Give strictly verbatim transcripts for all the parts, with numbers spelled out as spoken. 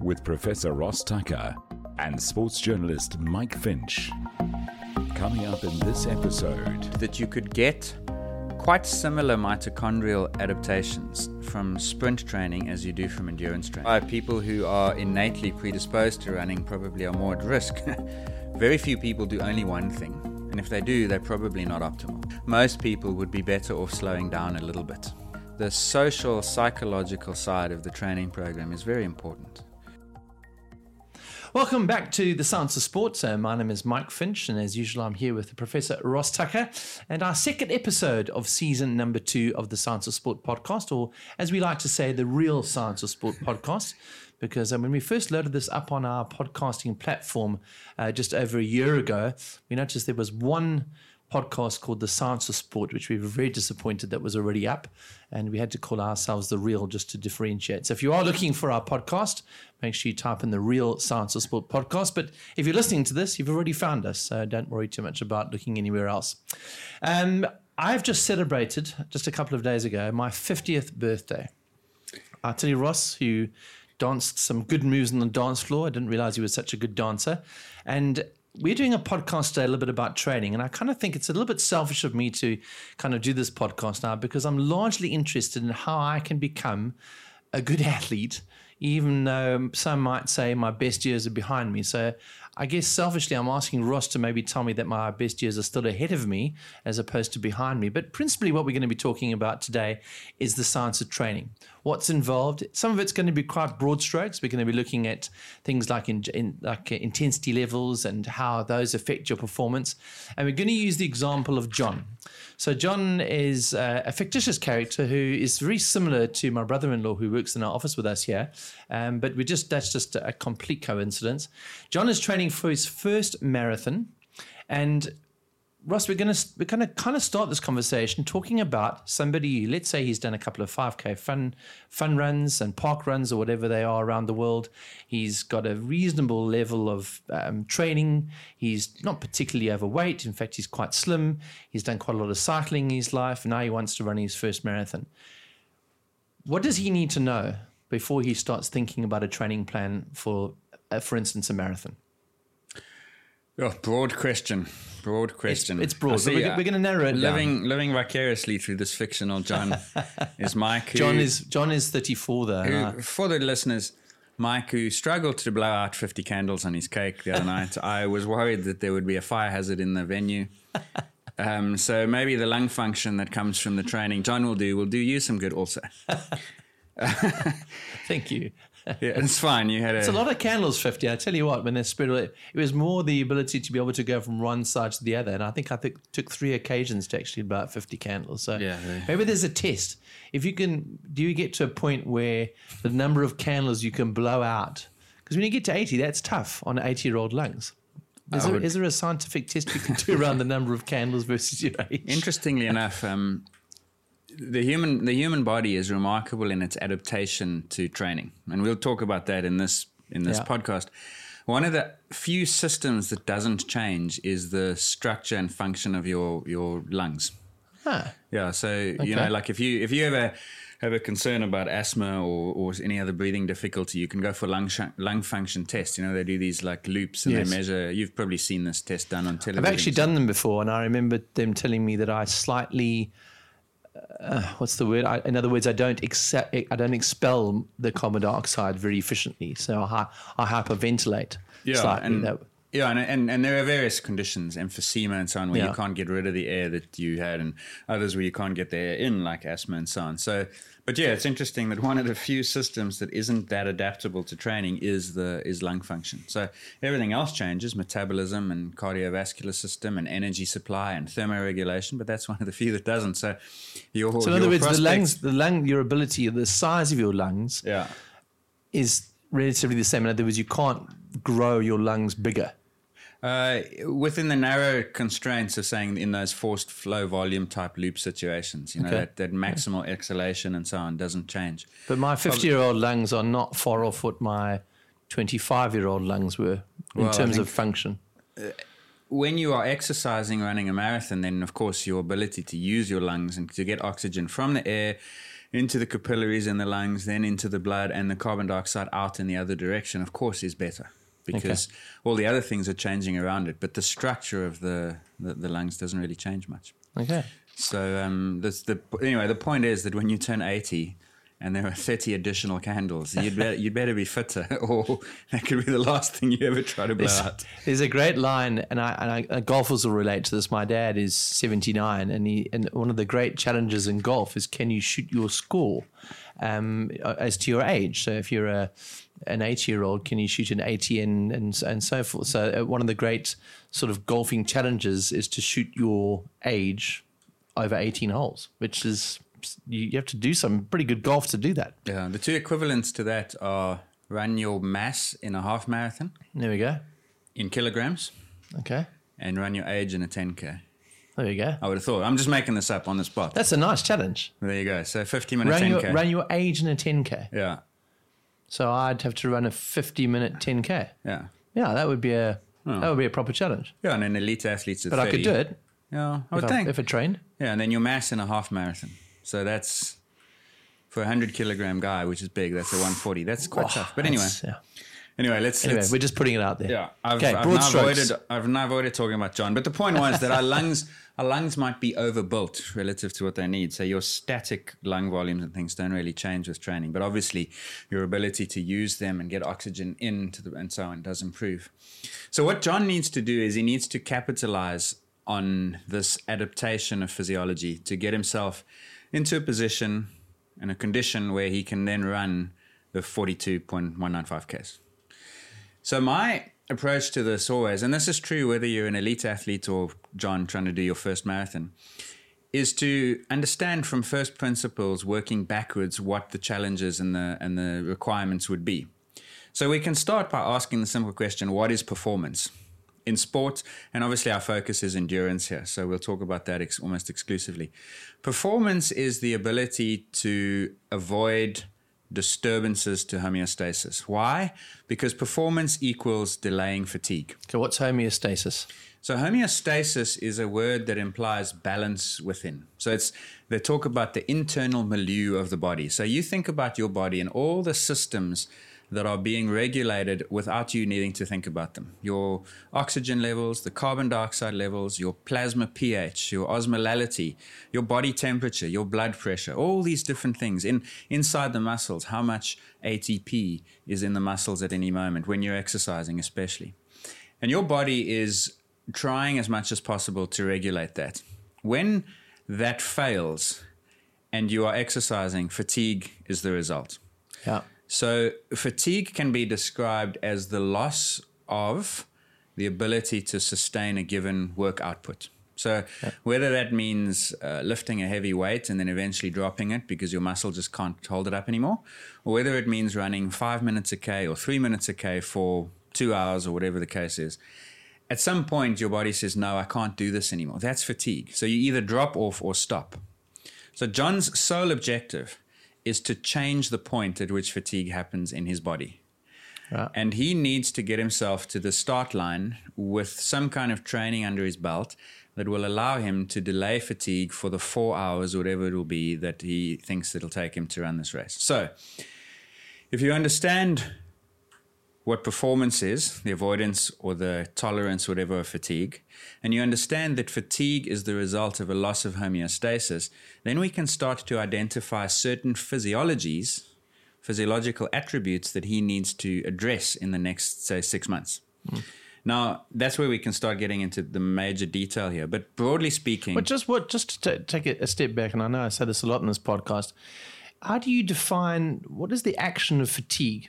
with Professor Ross Tucker and sports journalist Mike Finch. Coming up in this episode... that you could get quite similar mitochondrial adaptations from sprint training as you do from endurance training. People who are innately predisposed to running probably are more at risk. Very few people do only one thing, and if they do, they're probably not optimal. Most people would be better off slowing down a little bit. The social, psychological side of the training program is very important. Welcome back to The Science of Sport. Uh, my name is Mike Finch, and as usual, I'm here with Professor Ross Tucker and our second episode of season number two of The Science of Sport podcast, or as we like to say, The Real Science of Sport podcast, because um, when we first loaded this up on our podcasting platform uh, just over a year ago, we noticed there was one podcast called The Science of Sport, which we were very disappointed that was already up, and we had to call ourselves The Real just to differentiate. So if you are looking for our podcast, make sure you type in The Real Science of Sport podcast. But if you're listening to this, you've already found us, so don't worry too much about looking anywhere else. Um, I've just celebrated, just a couple of days ago, my fiftieth birthday. I tell you, Ross, you danced some good moves on the dance floor. I didn't realize you were such a good dancer. And we're doing a podcast today a little bit about training, and I kind of think it's a little bit selfish of me to kind of do this podcast now because I'm largely interested in how I can become a good athlete, even though some might say my best years are behind me. So I guess selfishly I'm asking Ross to maybe tell me that my best years are still ahead of me as opposed to behind me. But principally what we're going to be talking about today is the science of training. What's involved? Some of it's going to be quite broad strokes. We're going to be looking at things like in, in, like intensity levels and how those affect your performance. And we're going to use the example of John. So John is uh, a fictitious character who is very similar to my brother-in-law who works in our office with us here. Um, but we just that's just a complete coincidence. John is training for his first marathon, and Ross, we're going to we're going to kind of start this conversation talking about somebody. Let's say he's done a couple of five K fun fun runs and park runs or whatever they are around the world. He's got a reasonable level of um, training. He's not particularly overweight. In fact, he's quite slim. He's done quite a lot of cycling in his life. Now he wants to run his first marathon. What does he need to know before he starts thinking about a training plan for, uh, for instance, a marathon? Oh, broad question. Broad question. It's, it's broad. See, we're, we're going to narrow it living, down. Living vicariously through this fictional John is Mike. Who, John is John is thirty-four, though. Who, right? For the listeners, Mike, who struggled to blow out fifty candles on his cake the other night, I was worried that there would be a fire hazard in the venue. Um, so maybe the lung function that comes from the training John will do will do you some good also. Thank you. Yeah, it's fine. You had a... It's a lot of candles, fifty. I tell you what, when they're spread, it was more the ability to be able to go from one side to the other. And I think I th- took three occasions to actually about fifty candles. So yeah, yeah. Maybe there's a test. If you can, do you get to a point where the number of candles you can blow out? Because when you get to eighty, that's tough on eighty-year-old lungs. Is there, would... is there a scientific test you can do around the number of candles versus your age? Interestingly enough, um, The human the human body is remarkable in its adaptation to training, and we'll talk about that in this in this yeah. podcast. One of the few systems that doesn't change is the structure and function of your your lungs. Huh. Yeah, so okay. you know, like if you if you ever have a concern about asthma or, or any other breathing difficulty, you can go for lung sh- lung function tests. You know, they do these like loops and yes. they measure. You've probably seen this test done on television. I've actually done them before, and I remember them telling me that I slightly. Uh, what's the word? I, in other words, I don't accept, I don't expel the carbon dioxide very efficiently, so I, I hyperventilate. Yeah, slightly. And, Yeah, and, and and there are various conditions, emphysema and so on, where yeah. you can't get rid of the air that you had, and others where you can't get the air in, like asthma and so on. So, but yeah, it's interesting that one of the few systems that isn't that adaptable to training is the is lung function. So everything else changes, metabolism and cardiovascular system and energy supply and thermoregulation, but that's one of the few that doesn't. So, your so in other words, the lungs, the lung, your ability, the size of your lungs, yeah. is relatively the same. In other words, you can't grow your lungs bigger. Uh, within the narrow constraints of saying in those forced flow volume type loop situations, you know, okay. that, that maximal okay. exhalation and so on doesn't change. But my fifty-year-old lungs are not far off what my twenty-five-year-old lungs were in well, terms of function. Uh, When you are exercising, running a marathon, then of course your ability to use your lungs and to get oxygen from the air into the capillaries in the lungs, then into the blood and the carbon dioxide out in the other direction, of course, is better. Because okay. all the other things are changing around it, but the structure of the, the, the lungs doesn't really change much. Okay. So um, this, the anyway, the point is that when you turn eighty and there are thirty additional candles, you'd better, you'd better be fitter, or that could be the last thing you ever try to blow there's, out. There's a great line, and I, and I golfers will relate to this. My dad is seventy-nine, and he and one of the great challenges in golf is can you shoot your score um, as to your age? So if you're a an eighty-year-old, can you shoot an eighty and, and and so forth? So one of the great sort of golfing challenges is to shoot your age over eighteen holes, which is you have to do some pretty good golf to do that. Yeah, the two equivalents to that are run your mass in a half marathon. There we go. In kilograms. Okay. And run your age in a ten K. There you go. I would have thought. I'm just making this up on the spot. That's a nice challenge. There you go. So fifty-minute ten K. Your, run your age in a ten K. Yeah. So I'd have to run a fifty-minute ten K. Yeah. Yeah, that would be a oh. that would be a proper challenge. Yeah, and an elite athlete's at but thirty. I could do it. Yeah, I would if think I, if I trained. Yeah, and then your mass in a half marathon. So that's for a hundred kilogram guy, which is big. That's a one forty. That's quite oh, tough. But anyway, yeah. anyway, let's. Anyway, let's, we're just putting it out there. Yeah, I've, okay, I've, broad now avoided, I've now avoided talking about John. But the point was that our lungs, our lungs might be overbuilt relative to what they need. So your static lung volumes and things don't really change with training. But obviously, your ability to use them and get oxygen into the and so on does improve. So what John needs to do is he needs to capitalize on this adaptation of physiology to get himself into a position and a condition where he can then run the forty-two point one nine five Ks. So my approach to this always, and this is true whether you're an elite athlete or John trying to do your first marathon, is to understand from first principles, working backwards, what the challenges and the and the requirements would be. So we can start by asking the simple question, what is performance in sport? And obviously our focus is endurance here, so we'll talk about that ex- almost exclusively. Performance is the ability to avoid disturbances to homeostasis. Why? Because performance equals delaying fatigue. So what's homeostasis? So homeostasis is a word that implies balance within. So it's they talk about the internal milieu of the body. So you think about your body and all the systems that are being regulated without you needing to think about them. Your oxygen levels, the carbon dioxide levels, your plasma pH, your osmolality, your body temperature, your blood pressure, all these different things. In, inside the muscles, how much A T P is in the muscles at any moment, when you're exercising especially. And your body is trying as much as possible to regulate that. When that fails and you are exercising, fatigue is the result. Yeah. So fatigue can be described as the loss of the ability to sustain a given work output. So yeah. whether that means uh, lifting a heavy weight and then eventually dropping it because your muscle just can't hold it up anymore, or whether it means running five minutes a K or three minutes a K for two hours or whatever the case is. At some point, your body says, no, I can't do this anymore. That's fatigue. So you either drop off or stop. So John's sole objective is to change the point at which fatigue happens in his body. Right. And he needs to get himself to the start line with some kind of training under his belt that will allow him to delay fatigue for the four hours, whatever it will be, that he thinks it'll take him to run this race. So if you understand what performance is, the avoidance or the tolerance, whatever, of fatigue, and you understand that fatigue is the result of a loss of homeostasis, then we can start to identify certain physiologies, physiological attributes that he needs to address in the next, say, six months. Mm. Now, that's where we can start getting into the major detail here. But broadly speaking... But just what, just to t- take a step back, and I know I say this a lot in this podcast, how do you define, what is the action of fatigue?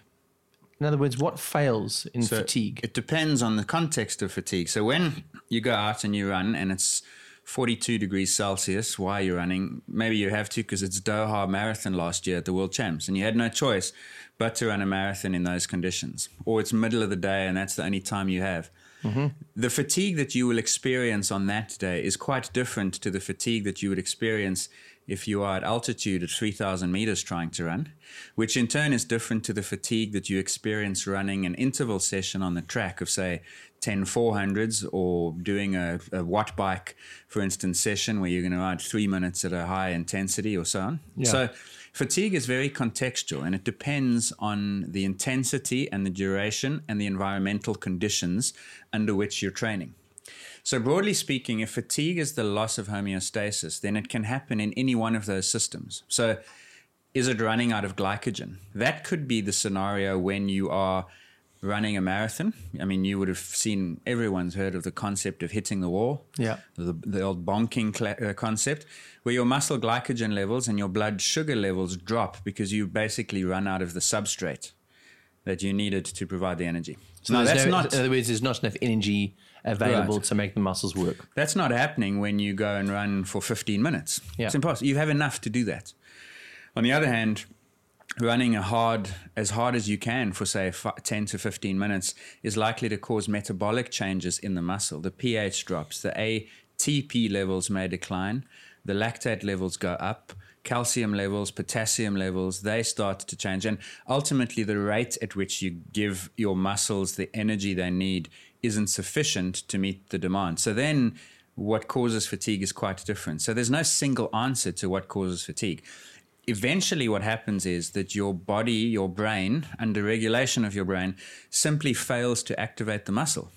In other words, what fails in so fatigue? It depends on the context of fatigue. So when you go out and you run and it's forty-two degrees Celsius, why are you running? Maybe you have to because it's Doha Marathon last year at the World Champs, and you had no choice but to run a marathon in those conditions. Or it's middle of the day and that's the only time you have. Mm-hmm. The fatigue that you will experience on that day is quite different to the fatigue that you would experience if you are at altitude at three thousand meters trying to run, which in turn is different to the fatigue that you experience running an interval session on the track of, say, ten four hundreds or doing a, a watt bike, for instance, session where you're going to ride three minutes at a high intensity or so on. Yeah. So fatigue is very contextual, and it depends on the intensity and the duration and the environmental conditions under which you're training. So broadly speaking, if fatigue is the loss of homeostasis, then it can happen in any one of those systems. So is it running out of glycogen? That could be the scenario when you are running a marathon. I mean, you would have seen, everyone's heard of the concept of hitting the wall, yeah, the, the old bonking cl- uh, concept, where your muscle glycogen levels and your blood sugar levels drop because you basically run out of the substrate that you needed to provide the energy. So no, that's no, not. In other words, there's not enough energy available right. to make the muscles work. That's not happening when you go and run for fifteen minutes. Yeah. It's impossible. You have enough to do that. On the other hand, running a hard as hard as you can for, say, ten to fifteen minutes is likely to cause metabolic changes in the muscle. The pH drops, the A T P levels may decline, the lactate levels go up, calcium levels, potassium levels, they start to change. And ultimately, the rate at which you give your muscles the energy they need isn't sufficient to meet the demand. So then what causes fatigue is quite different. So there's no single answer to what causes fatigue. Eventually what happens is that your body, your brain, under regulation of your brain, simply fails to activate the muscle.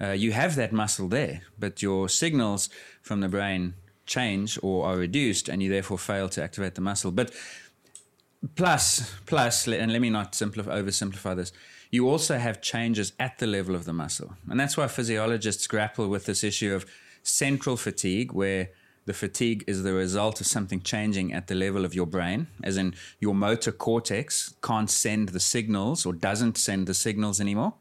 Uh, you have that muscle there, but your signals from the brain change or are reduced, and you therefore fail to activate the muscle. But plus, plus, and let me not simplify, oversimplify this, you also have changes at the level of the muscle. And that's why physiologists grapple with this issue of central fatigue, where the fatigue is the result of something changing at the level of your brain, as in your motor cortex can't send the signals or doesn't send the signals anymore,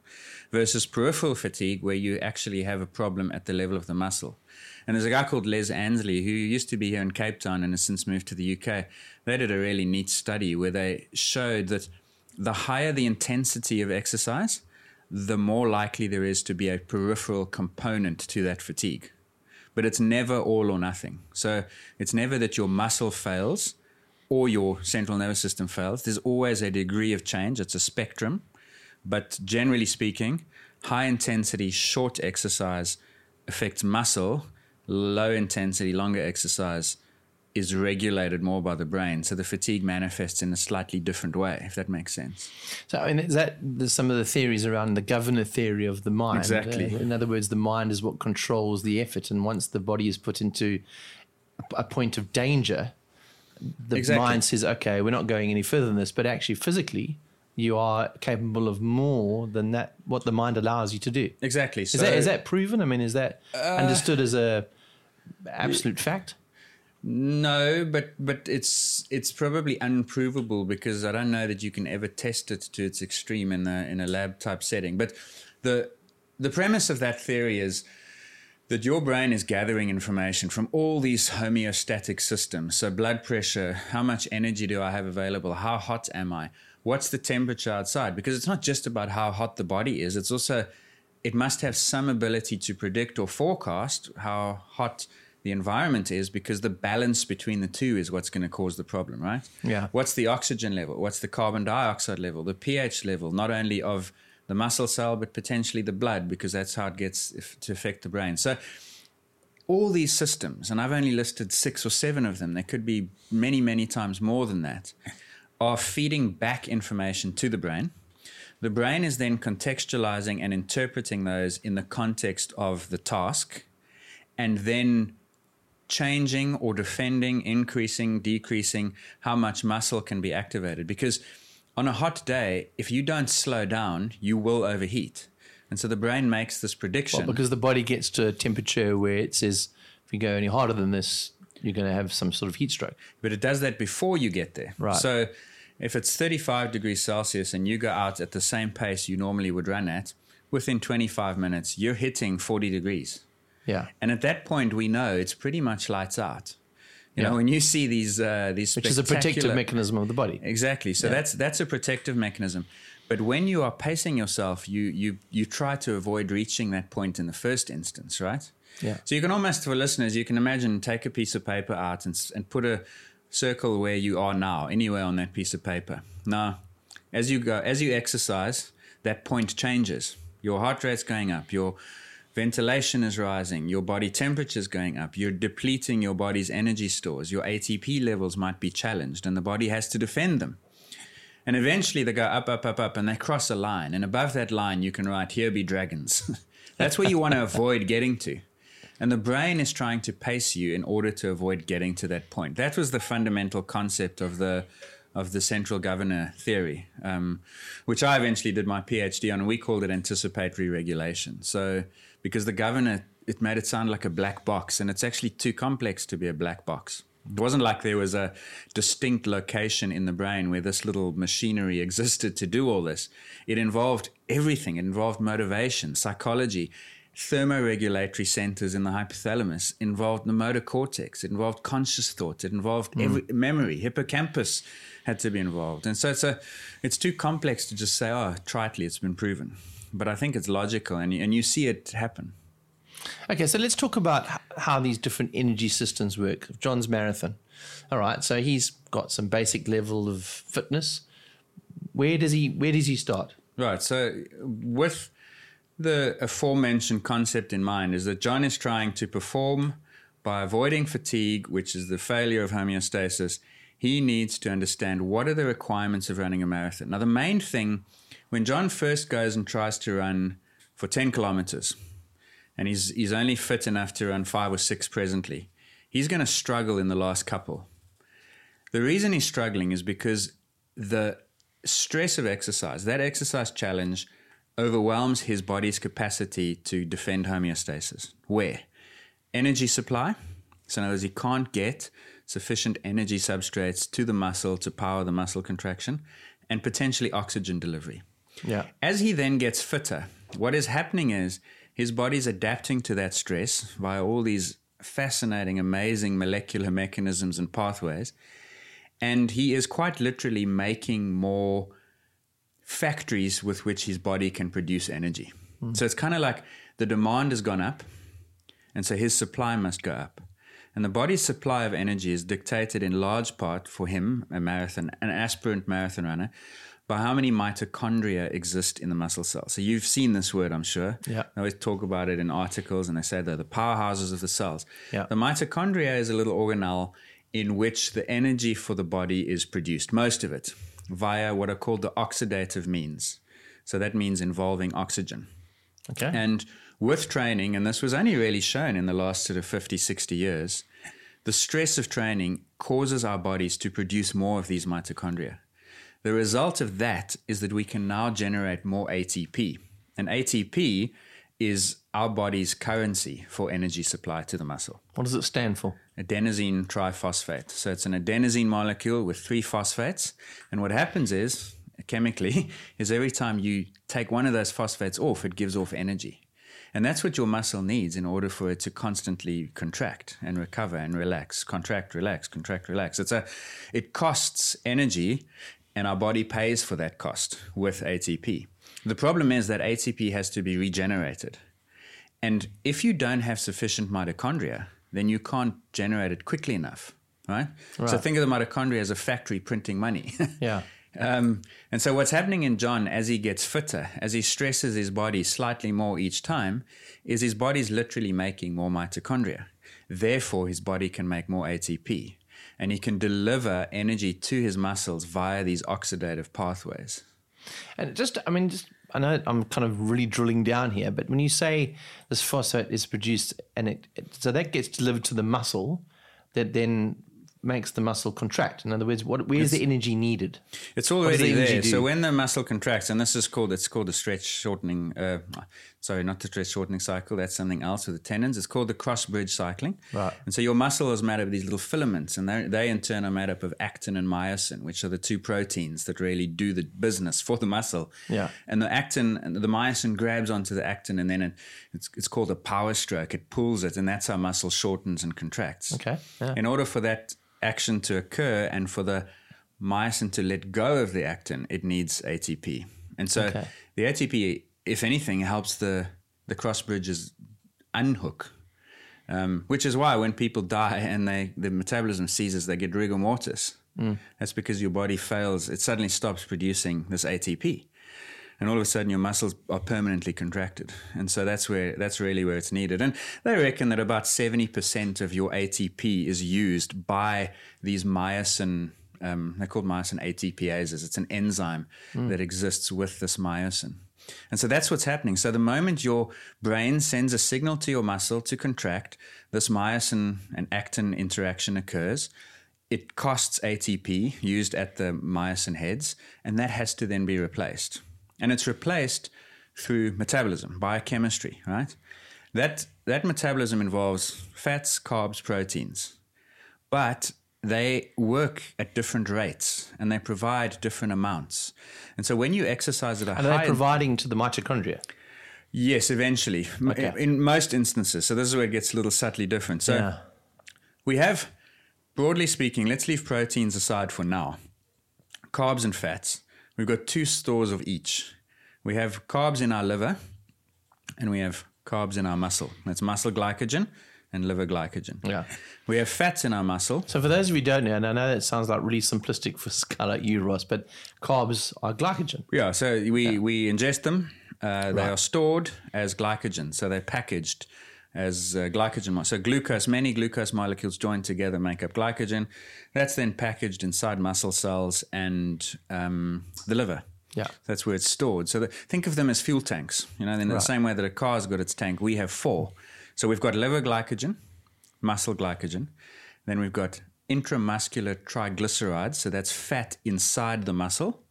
versus peripheral fatigue, where you actually have a problem at the level of the muscle. And there's a guy called Les Ansley who used to be here in Cape Town and has since moved to the U K. They did a really neat study where they showed that the higher the intensity of exercise, the more likely there is to be a peripheral component to that fatigue. But it's never all or nothing. So it's never that your muscle fails or your central nervous system fails. There's always a degree of change. It's a spectrum. But generally speaking, high intensity, short exercise affects muscle. Low intensity, longer exercise is regulated more by the brain. So the fatigue manifests in a slightly different way, if that makes sense. So and is that some of the theories around the governor theory of the mind? Exactly. In other words, the mind is what controls the effort. And once the body is put into a point of danger, the exactly. mind says, okay, we're not going any further than this. But actually physically, you are capable of more than that, what the mind allows you to do. Exactly. So, is that, is that proven? I mean, is that uh, understood as a absolute fact? No, but but it's it's probably unprovable because I don't know that you can ever test it to its extreme in a in a lab type setting. But the the premise of that theory is that your brain is gathering information from all these homeostatic systems. So blood pressure, how much energy do I have available? How hot am I? What's the temperature outside? Because it's not just about how hot the body is. It's also, it must have some ability to predict or forecast how hot the environment is, because the balance between the two is what's going to cause the problem, right? Yeah. What's the oxygen level? What's the carbon dioxide level? The pH level, not only of the muscle cell, but potentially the blood, because that's how it gets to affect the brain. So all these systems, and I've only listed six or seven of them, there could be many, many times more than that, are feeding back information to the brain. The brain is then contextualizing and interpreting those in the context of the task, and then changing or defending, increasing, decreasing how much muscle can be activated. Because on a hot day, if you don't slow down, you will overheat. And so the brain makes this prediction. Well, because the body gets to a temperature where it says, if you go any harder than this, you're going to have some sort of heat stroke. But it does that before you get there. Right. So if it's thirty-five degrees Celsius and you go out at the same pace you normally would run at, within twenty-five minutes, you're hitting forty degrees. Yeah. And at that point, we know it's pretty much lights out. You yeah. know, when you see these uh, these Which is a protective mechanism of the body. Exactly. So yeah. that's that's a protective mechanism. But when you are pacing yourself, you you you try to avoid reaching that point in the first instance, right? Yeah. So you can almost, for listeners, you can imagine, take a piece of paper out and and put a circle where you are now, anywhere on that piece of paper. Now, as you go, as you exercise, that point changes. Your heart rate's going up. Your ventilation is rising, your body temperature is going up, you're depleting your body's energy stores, your A T P levels might be challenged, and the body has to defend them. And eventually they go up, up, up, up, and they cross a line. And above that line, you can write, here be dragons. That's where you want to avoid getting to. And the brain is trying to pace you in order to avoid getting to that point. That was the fundamental concept of the of the central governor theory, um, which I eventually did my PhD on, and we called it anticipatory regulation. So because the governor, it made it sound like a black box, and it's actually too complex to be a black box. It wasn't like there was a distinct location in the brain where this little machinery existed to do all this. It involved everything. It involved motivation, psychology, thermoregulatory centers in the hypothalamus, involved the motor cortex, it involved conscious thought, it involved mm. every, memory, hippocampus had to be involved. And so it's, a, it's too complex to just say, oh, tritely, it's been proven. But I think it's logical, and and you see it happen. Okay, so let's talk about how these different energy systems work. John's marathon. All right, so he's got some basic level of fitness. Where does he Where does he start? Right, so with the aforementioned concept in mind is that John is trying to perform by avoiding fatigue, which is the failure of homeostasis. He needs to understand what are the requirements of running a marathon. Now, the main thing, when John first goes and tries to run for ten kilometers, and he's he's only fit enough to run five or six presently, he's going to struggle in the last couple. The reason he's struggling is because the stress of exercise, that exercise challenge, overwhelms his body's capacity to defend homeostasis. Where? Energy supply. So in other words, he can't get sufficient energy substrates to the muscle to power the muscle contraction, and potentially oxygen delivery. Yeah. As he then gets fitter, what is happening is his body's adapting to that stress via all these fascinating, amazing molecular mechanisms and pathways. And he is quite literally making more factories with which his body can produce energy. Mm. So it's kind of like the demand has gone up, and so his supply must go up. And the body's supply of energy is dictated in large part, for him, a marathon, an aspirant marathon runner, by how many mitochondria exist in the muscle cell. So you've seen this word, I'm sure. Yeah. They always talk about it in articles, and they say they're the powerhouses of the cells. Yeah. The mitochondria is a little organelle in which the energy for the body is produced, most of it, via what are called the oxidative means. So that means involving oxygen. Okay. And with training, and this was only really shown in the last sort of fifty, sixty years, the stress of training causes our bodies to produce more of these mitochondria. The result of that is that we can now generate more A T P. And A T P is our body's currency for energy supply to the muscle. What does it stand for? Adenosine triphosphate. So it's an adenosine molecule with three phosphates. And what happens is, chemically, is every time you take one of those phosphates off, it gives off energy. And that's what your muscle needs in order for it to constantly contract and recover and relax, contract, relax, contract, relax. It's a, it costs energy, and our body pays for that cost with A T P. The problem is that A T P has to be regenerated. And if you don't have sufficient mitochondria, then you can't generate it quickly enough, right? right. So think of the mitochondria as a factory printing money. yeah. Um, and so what's happening in John as he gets fitter, as he stresses his body slightly more each time, is his body's literally making more mitochondria. Therefore, his body can make more A T P. And he can deliver energy to his muscles via these oxidative pathways. And just, I mean, just I know I'm kind of really drilling down here, but when you say this phosphate is produced, and it, it so that gets delivered to the muscle, that then makes the muscle contract? In other words, what where's the energy needed? It's already the there. So when the muscle contracts, and this is called, it's called a stretch shortening, uh, sorry, not the stretch shortening cycle, that's something else with the tendons. It's called the cross-bridge cycling. Right. And so your muscle is made up of these little filaments, and they, they in turn are made up of actin and myosin, which are the two proteins that really do the business for the muscle. Yeah. And the actin, the myosin grabs onto the actin, and then it, it's, it's called a power stroke. It pulls it, and that's how muscle shortens and contracts. Okay. Yeah. In order for that action to occur and for the myosin to let go of the actin, it needs A T P. And so okay. the A T P, if anything, helps the, the cross bridges unhook, um, which is why when people die and they the metabolism ceases, they get rigor mortis. Mm. That's because your body fails. It suddenly stops producing this A T P. And all of a sudden your muscles are permanently contracted. And so that's where that's really where it's needed. And they reckon that about seventy percent of your A T P is used by these myosin, um, they're called myosin ATPases. It's an enzyme mm. that exists with this myosin. And so that's what's happening. So the moment your brain sends a signal to your muscle to contract, this myosin and actin interaction occurs. It costs A T P used at the myosin heads, and that has to then be replaced. And it's replaced through metabolism, biochemistry, right? That that metabolism involves fats, carbs, proteins, but they work at different rates and they provide different amounts. And so when you exercise at a high... Are they providing to the mitochondria? Yes, eventually, okay. in most instances. So this is where it gets a little subtly different. So yeah. we have, broadly speaking, let's leave proteins aside for now, carbs and fats. We've got two stores of each. We have carbs in our liver and we have carbs in our muscle. That's muscle glycogen and liver glycogen. Yeah. We have fats in our muscle. So for those of you who don't know, and I know that sounds like really simplistic for a like you, Ross, but carbs are glycogen. Yeah, so we, yeah. we ingest them. Uh, they right. are stored as glycogen, so they're packaged as uh, glycogen. So glucose, many glucose molecules joined together make up glycogen. That's then packaged inside muscle cells and um, the liver. Yeah, that's where it's stored. So the, think of them as fuel tanks. You know, in right. the same way that a car's got its tank, we have four. So we've got liver glycogen, muscle glycogen. Then we've got intramuscular triglycerides. So that's fat inside the muscle.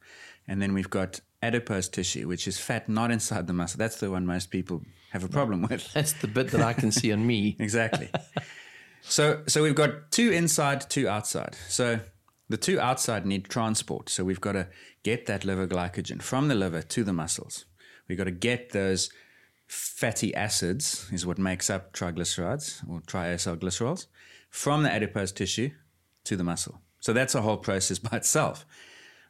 And then we've got adipose tissue, which is fat not inside the muscle. That's the one most people have a problem with. That's the bit that I can see on me. Exactly. So so we've got two inside, two outside. So the two outside need transport. So we've got to get that liver glycogen from the liver to the muscles. We've got to get those fatty acids, is what makes up triglycerides or triacylglycerols, from the adipose tissue to the muscle. So that's a whole process by itself.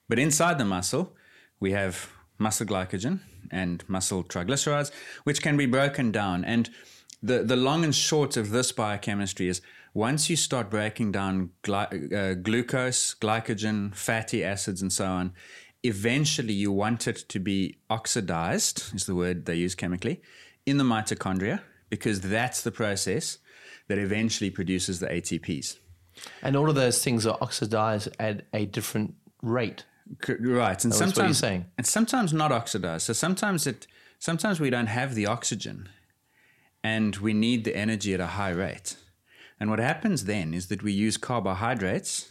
But inside the muscle, we have muscle glycogen and muscle triglycerides, which can be broken down. And the, the long and short of this biochemistry is once you start breaking down gly- uh, glucose, glycogen, fatty acids, and so on, eventually you want it to be oxidized, is the word they use chemically, in the mitochondria, because that's the process that eventually produces the A T Ps. And all of those things are oxidized at a different rate. Right, and sometimes what you're saying. And sometimes not oxidized. So sometimes it, sometimes we don't have the oxygen, and we need the energy at a high rate. And what happens then is that we use carbohydrates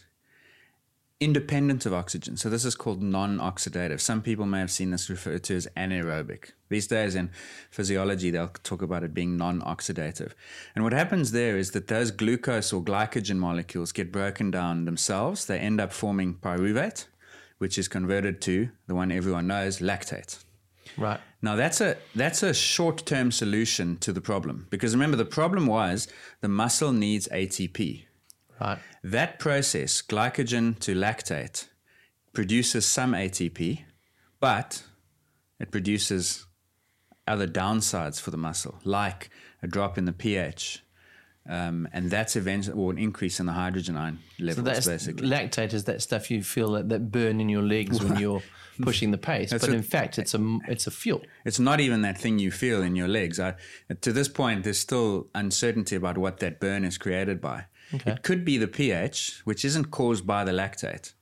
independent of oxygen. So this is called non-oxidative. Some people may have seen this referred to as anaerobic. These days in physiology, they'll talk about it being non-oxidative. And what happens there is that those glucose or glycogen molecules get broken down themselves. They end up forming pyruvate, which is converted to the one everyone knows, lactate. Right. Now, that's a that's a short-term solution to the problem, because remember, the problem was the muscle needs A T P. Right. That process, glycogen to lactate, produces some A T P, but it produces other downsides for the muscle, like a drop in the pH. Um, and that's eventually, or an increase in the hydrogen ion levels. So that's basically lactate is that stuff you feel that, that burn in your legs when you're pushing the pace. That's but what, in fact, it's a it's a fuel. It's not even that thing you feel in your legs. I, to this point, there's still uncertainty about what that burn is created by. Okay. It could be the pH, which isn't caused by the lactate.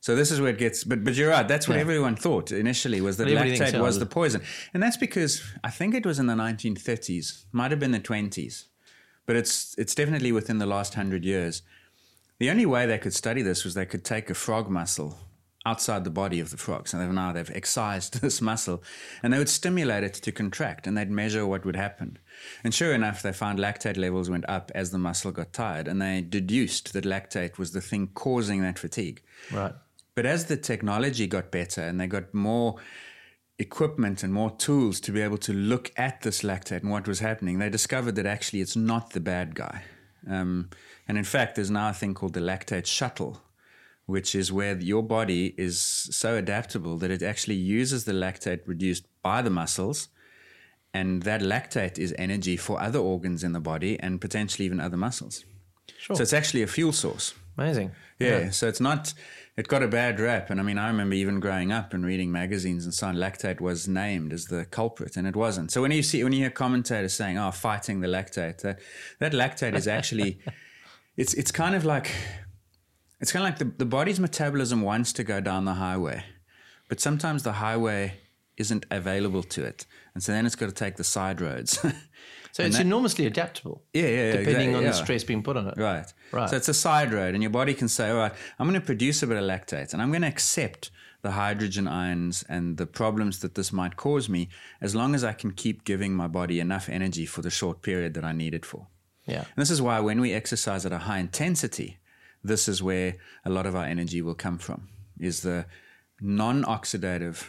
So this is where it gets, but but you're right. That's what yeah. everyone thought initially, was that lactate was the poison, and that's because I think it was in the nineteen thirties, might have been the twenties. But it's it's definitely within the last hundred years The only way they could study this was they could take a frog muscle outside the body of the frog. So they've now they've excised this muscle, and they would stimulate it to contract, and they'd measure what would happen. And sure enough, they found lactate levels went up as the muscle got tired, and they deduced that lactate was the thing causing that fatigue. Right. But as the technology got better and they got more equipment and more tools to be able to look at this lactate and what was happening, they discovered that actually it's not the bad guy. Um, and in fact, there's now a thing called the lactate shuttle, which is where your body is so adaptable that it actually uses the lactate produced by the muscles, and that lactate is energy for other organs in the body and potentially even other muscles. Sure. So it's actually a fuel source. Amazing. Yeah, yeah. So it's not, it got a bad rap. And I mean, I remember even growing up and reading magazines and so on, lactate was named as the culprit, and it wasn't. So when you see, when you hear commentators saying, oh, fighting the lactate, that, that lactate is actually, it's it's kind of like... It's kind of like the, the body's metabolism wants to go down the highway, but sometimes the highway isn't available to it. And so then it's got to take the side roads. So it's that, enormously adaptable. Yeah, yeah, yeah. Depending yeah, on yeah. the stress being put on it. Right. Right. So it's a side road, and your body can say, all right, I'm going to produce a bit of lactate, and I'm going to accept the hydrogen ions and the problems that this might cause me, as long as I can keep giving my body enough energy for the short period that I need it for. Yeah. And this is why when we exercise at a high intensity, this is where a lot of our energy will come from, is the non-oxidative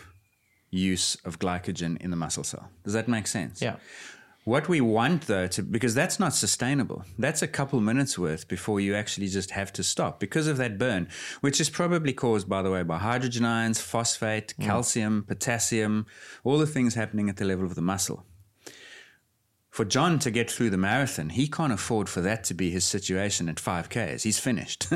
use of glycogen in the muscle cell. Does that make sense? Yeah. What we want, though, to, because that's not sustainable. That's a couple minutes worth before you actually just have to stop because of that burn, which is probably caused, by the way, by hydrogen ions, phosphate, mm. calcium, potassium, all the things happening at the level of the muscle. For John to get through the marathon, he can't afford for that to be his situation at five Ks. He's finished.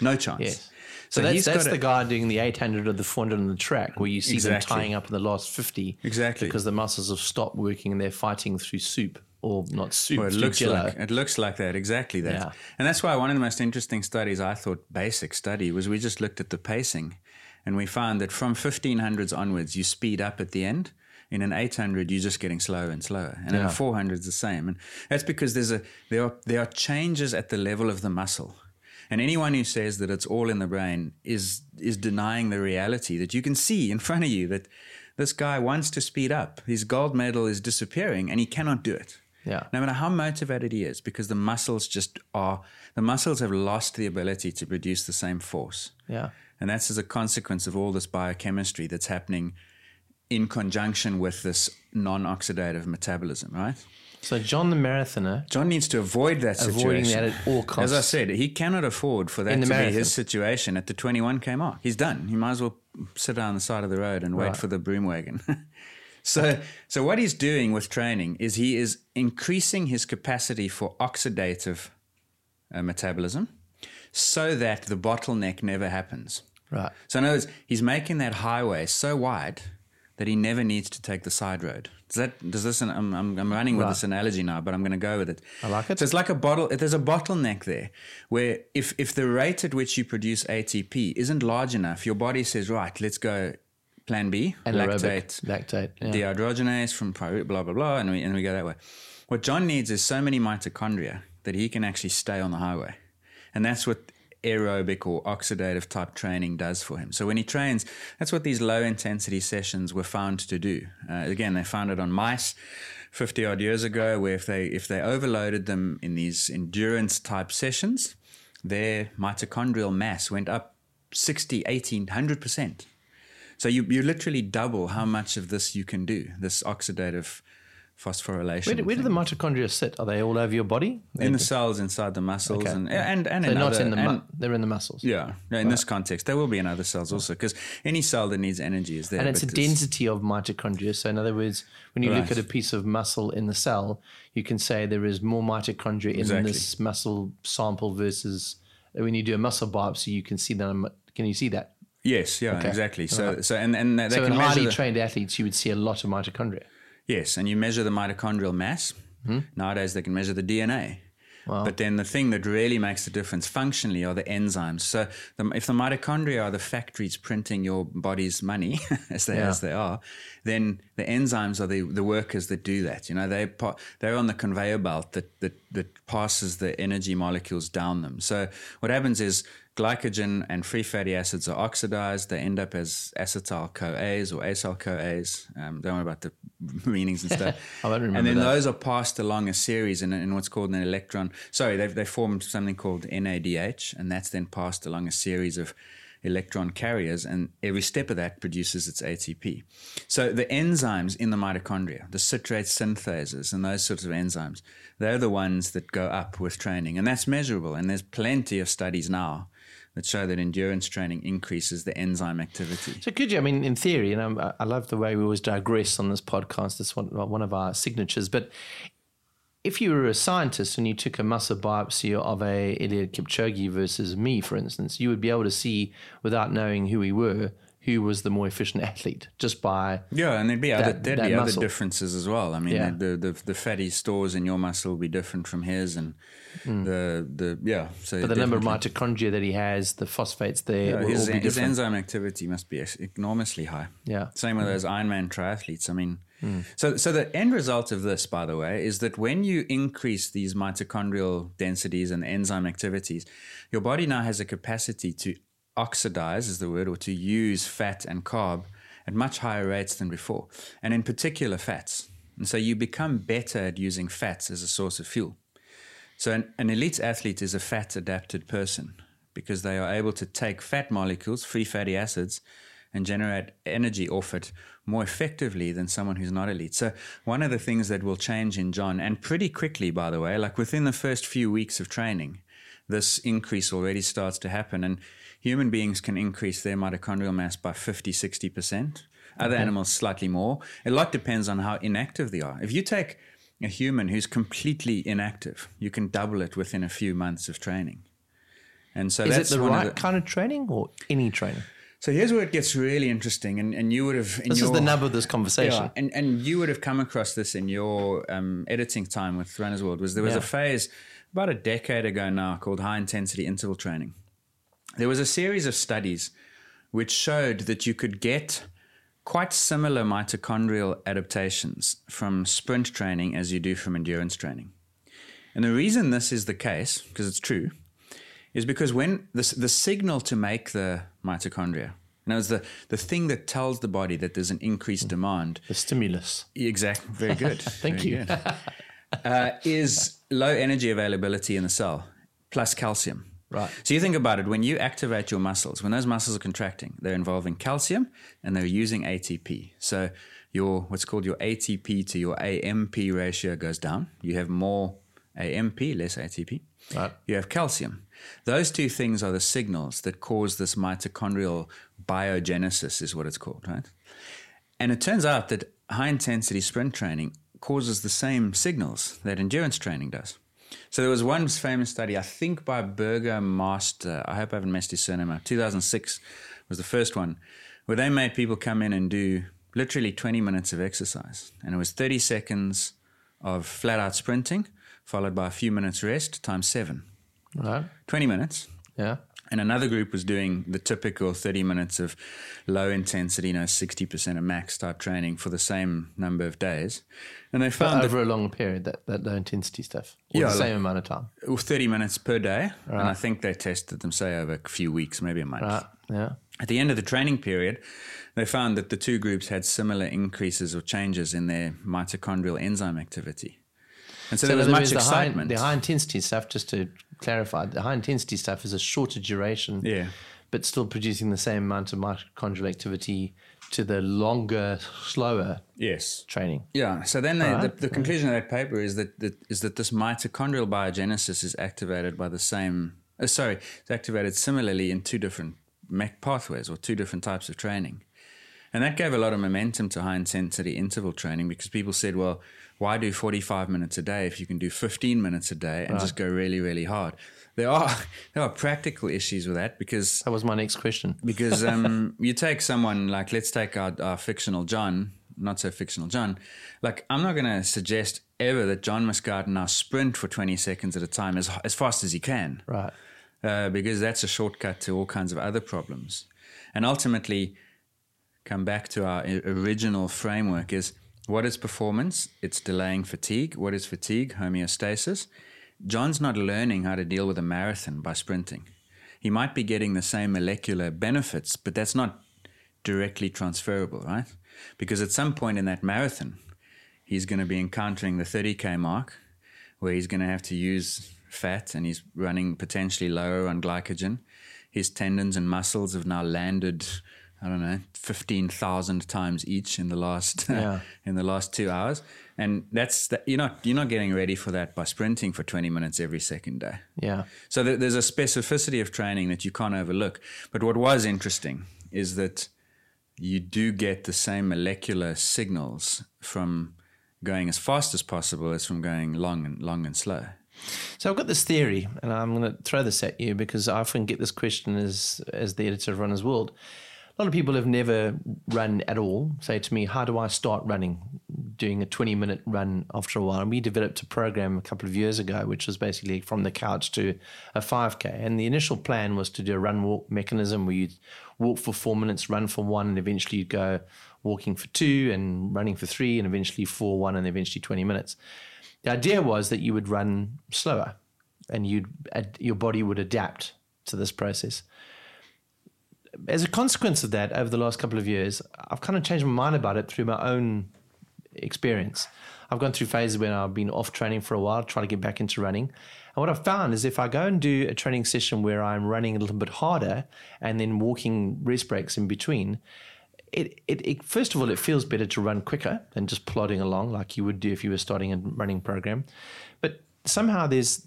No chance. Yes. So, so that's, he's that's got the a, guy doing the eight hundred or the four hundred on the track, where you see exactly. them tying up in the last fifty. Exactly. Because the muscles have stopped working and they're fighting through soup, or not soup, well, it looks jello. Like, it looks like that, exactly that. Yeah. And that's why one of the most interesting studies, I thought, basic study, was we just looked at the pacing, and we found that from fifteen hundreds onwards, you speed up at the end. In an eight hundred, you're just getting slower and slower. And yeah. in a four hundred, it's the same. And that's because there's a there are there are changes at the level of the muscle. And anyone who says that it's all in the brain is is denying the reality that you can see in front of you, that this guy wants to speed up. His gold medal is disappearing, and he cannot do it. Yeah. No matter how motivated he is, because the muscles just are, the muscles have lost the ability to produce the same force. Yeah. And that's as a consequence of all this biochemistry that's happening in conjunction with this non-oxidative metabolism, right? So John the marathoner... John needs to avoid that situation. Avoiding that at all costs. As I said, he cannot afford for that to marathon. Be his situation at the twenty-one K mark. He's done. He might as well sit down the side of the road and wait right. for the broom wagon. so, so what he's doing with training is he is increasing his capacity for oxidative uh, metabolism so that the bottleneck never happens. Right. So in other words, he's making that highway so wide that he never needs to take the side road. Does that? Does this? I'm I'm, I'm running with right. this analogy now, but I'm going to go with it. I like it. So it's like a bottle. There's a bottleneck there, where if if the rate at which you produce A T P isn't large enough, your body says, right, let's go. Plan B, lactate, lactate, yeah. dehydrogenase from pyruvate, blah blah blah, and we and we go that way. What John needs is so many mitochondria that he can actually stay on the highway, and that's what aerobic or oxidative type training does for him. So when he trains, that's what these low intensity sessions were found to do. Uh, again, they found it on mice fifty odd years ago, where if they if they overloaded them in these endurance type sessions, their mitochondrial mass went up sixty, eighty, one hundred percent. So you, you literally double how much of this you can do, this oxidative phosphorylation. Where do, where do the mitochondria sit? Are they all over your body? They're in the cells, inside the muscles, okay. and and and they're not in the mu- they're in the muscles. Yeah, in right. this context, there will be in other cells also, because any cell that needs energy is there. And it's a density it's, of mitochondria. So in other words, when you right. look at a piece of muscle in the cell, you can say there is more mitochondria exactly. in this muscle sample versus when you do a muscle biopsy. You can see that. Can you see that? Yes. Yeah. Okay. Exactly. So right. so and and they so can in highly the, trained athletes, you would see a lot of mitochondria. Yes, and you measure the mitochondrial mass. Mm-hmm. Nowadays, they can measure the D N A. Wow. But then the thing that really makes the difference functionally are the enzymes. So the, if the mitochondria are the factories printing your body's money, as they yeah. as they are, then the enzymes are the, the workers that do that. You know, they part, they're on the conveyor belt that, that that passes the energy molecules down them. So what happens is glycogen and free fatty acids are oxidized. They end up as acetyl-CoAs or acyl-CoAs. Um, don't worry about the meanings and stuff. I don't remember. And then that. Those are passed along a series in, in what's called an electron. Sorry, they they formed something called N A D H, and that's then passed along a series of electron carriers, and every step of that produces its A T P. So the enzymes in the mitochondria, the citrate synthases and those sorts of enzymes, they're the ones that go up with training, and that's measurable. And there's plenty of studies now that show that endurance training increases the enzyme activity. So could you, I mean, in theory, and I, I love the way we always digress on this podcast, it's one, one of our signatures, but if you were a scientist and you took a muscle biopsy of a Eliud Kipchoge versus me, for instance, you would be able to see, without knowing who we were, who was the more efficient athlete, just by yeah, and there'd be that, other there'd that be muscle. Other differences as well. I mean, yeah. the, the the fatty stores in your muscle will be different from his, and mm. the the yeah. So, but the number of mitochondria that he has, the phosphates there, yeah, will his, all be different. His enzyme activity must be enormously high. Yeah, same with mm. those Ironman triathletes. I mean. Mm. So so the end result of this, by the way, is that when you increase these mitochondrial densities and enzyme activities, your body now has a capacity to oxidize, is the word, or to use fat and carb at much higher rates than before, and in particular fats. And so you become better at using fats as a source of fuel. So an, an elite athlete is a fat-adapted person because they are able to take fat molecules, free fatty acids, and generate energy off it more effectively than someone who's not elite. So one of the things that will change in John, and pretty quickly, by the way, like within the first few weeks of training, this increase already starts to happen. And human beings can increase their mitochondrial mass by fifty, sixty percent. Other okay. animals slightly more. A lot depends on how inactive they are. If you take a human who's completely inactive, you can double it within a few months of training. And so Is that's it the right of the, kind of training or any training? So here's where it gets really interesting, and, and you would have... In this your, is the nub of this conversation. Yeah, and, and you would have come across this in your um, editing time with Runner's World, was there was yeah. a phase about a decade ago now called high-intensity interval training. There was a series of studies which showed that you could get quite similar mitochondrial adaptations from sprint training as you do from endurance training. And the reason this is the case, because it's true, is because when the, the signal to make the mitochondria, in other words, the, the thing that tells the body that there's an increased demand. The stimulus. Exactly. Very good. Thank very you. Good. Uh, is low energy availability in the cell plus calcium. Right. So you think about it, when you activate your muscles, when those muscles are contracting, they're involving calcium and they're using A T P. So your what's called your A T P to your A M P ratio goes down. You have more A M P, less A T P. Right. You have calcium. Those two things are the signals that cause this mitochondrial biogenesis, is what it's called, right? And it turns out that high-intensity sprint training causes the same signals that endurance training does. So there was one famous study, I think by Berger Master, I hope I haven't messed his surname up, two thousand six was the first one, where they made people come in and do literally twenty minutes of exercise. And it was thirty seconds of flat-out sprinting, followed by a few minutes rest, times seven. Right. twenty minutes. Yeah. And another group was doing the typical thirty minutes of low intensity, you know, sixty percent of max type training for the same number of days. And they found but over that, a long period, that, that low intensity stuff, or yeah, the same like, amount of time. thirty minutes per day. Right. And I think they tested them, say, over a few weeks, maybe a month. Right. Yeah. At the end of the training period, they found that the two groups had similar increases or changes in their mitochondrial enzyme activity. And so, so there was much excitement. The high, the high intensity stuff, just to clarify, the high intensity stuff is a shorter duration, yeah, but still producing the same amount of mitochondrial activity to the longer, slower yes. training. Yeah. So then they, right. the, the conclusion of that paper is that, that is that this mitochondrial biogenesis is activated by the same. Uh, sorry, it's activated similarly in two different pathways or two different types of training. And that gave a lot of momentum to high-intensity interval training because people said, well, why do forty-five minutes a day if you can do fifteen minutes a day and right. just go really, really hard? There are there are practical issues with that because... That was my next question. Because um, you take someone, like let's take our, our fictional John, not so fictional John, like I'm not going to suggest ever that John must go out and now sprint for twenty seconds at a time as as fast as he can. Right. Uh, because that's a shortcut to all kinds of other problems. And ultimately, come back to our original framework is, what is performance? It's delaying fatigue. What is fatigue? Homeostasis. John's not learning how to deal with a marathon by sprinting. He might be getting the same molecular benefits, but that's not directly transferable, right? Because at some point in that marathon, he's going to be encountering the thirty K mark where he's going to have to use fat and he's running potentially lower on glycogen. His tendons and muscles have now landed, I don't know, fifteen thousand times each in the last yeah. uh, in the last two hours. And that's the, you're not you're not getting ready for that by sprinting for twenty minutes every second day. Yeah. So th- there's a specificity of training that you can't overlook. But what was interesting is that you do get the same molecular signals from going as fast as possible as from going long and long and slow. So I've got this theory, and I'm going to throw this at you because I often get this question as as the editor of Runner's World. A lot of people have never run at all. Say to me, how do I start running? Doing a twenty-minute run after a while. And we developed a program a couple of years ago, which was basically from the couch to a five K. And the initial plan was to do a run-walk mechanism where you'd walk for four minutes, run for one, and eventually you'd go walking for two and running for three and eventually four, one, and eventually twenty minutes. The idea was that you would run slower and you'd your body would adapt to this process. As a consequence of that, over the last couple of years, I've kind of changed my mind about it through my own experience. I've gone through phases when I've been off training for a while, trying to get back into running. And what I've found is if I go and do a training session where I'm running a little bit harder and then walking rest breaks in between, it, it, it first of all, it feels better to run quicker than just plodding along like you would do if you were starting a running program. But somehow there's,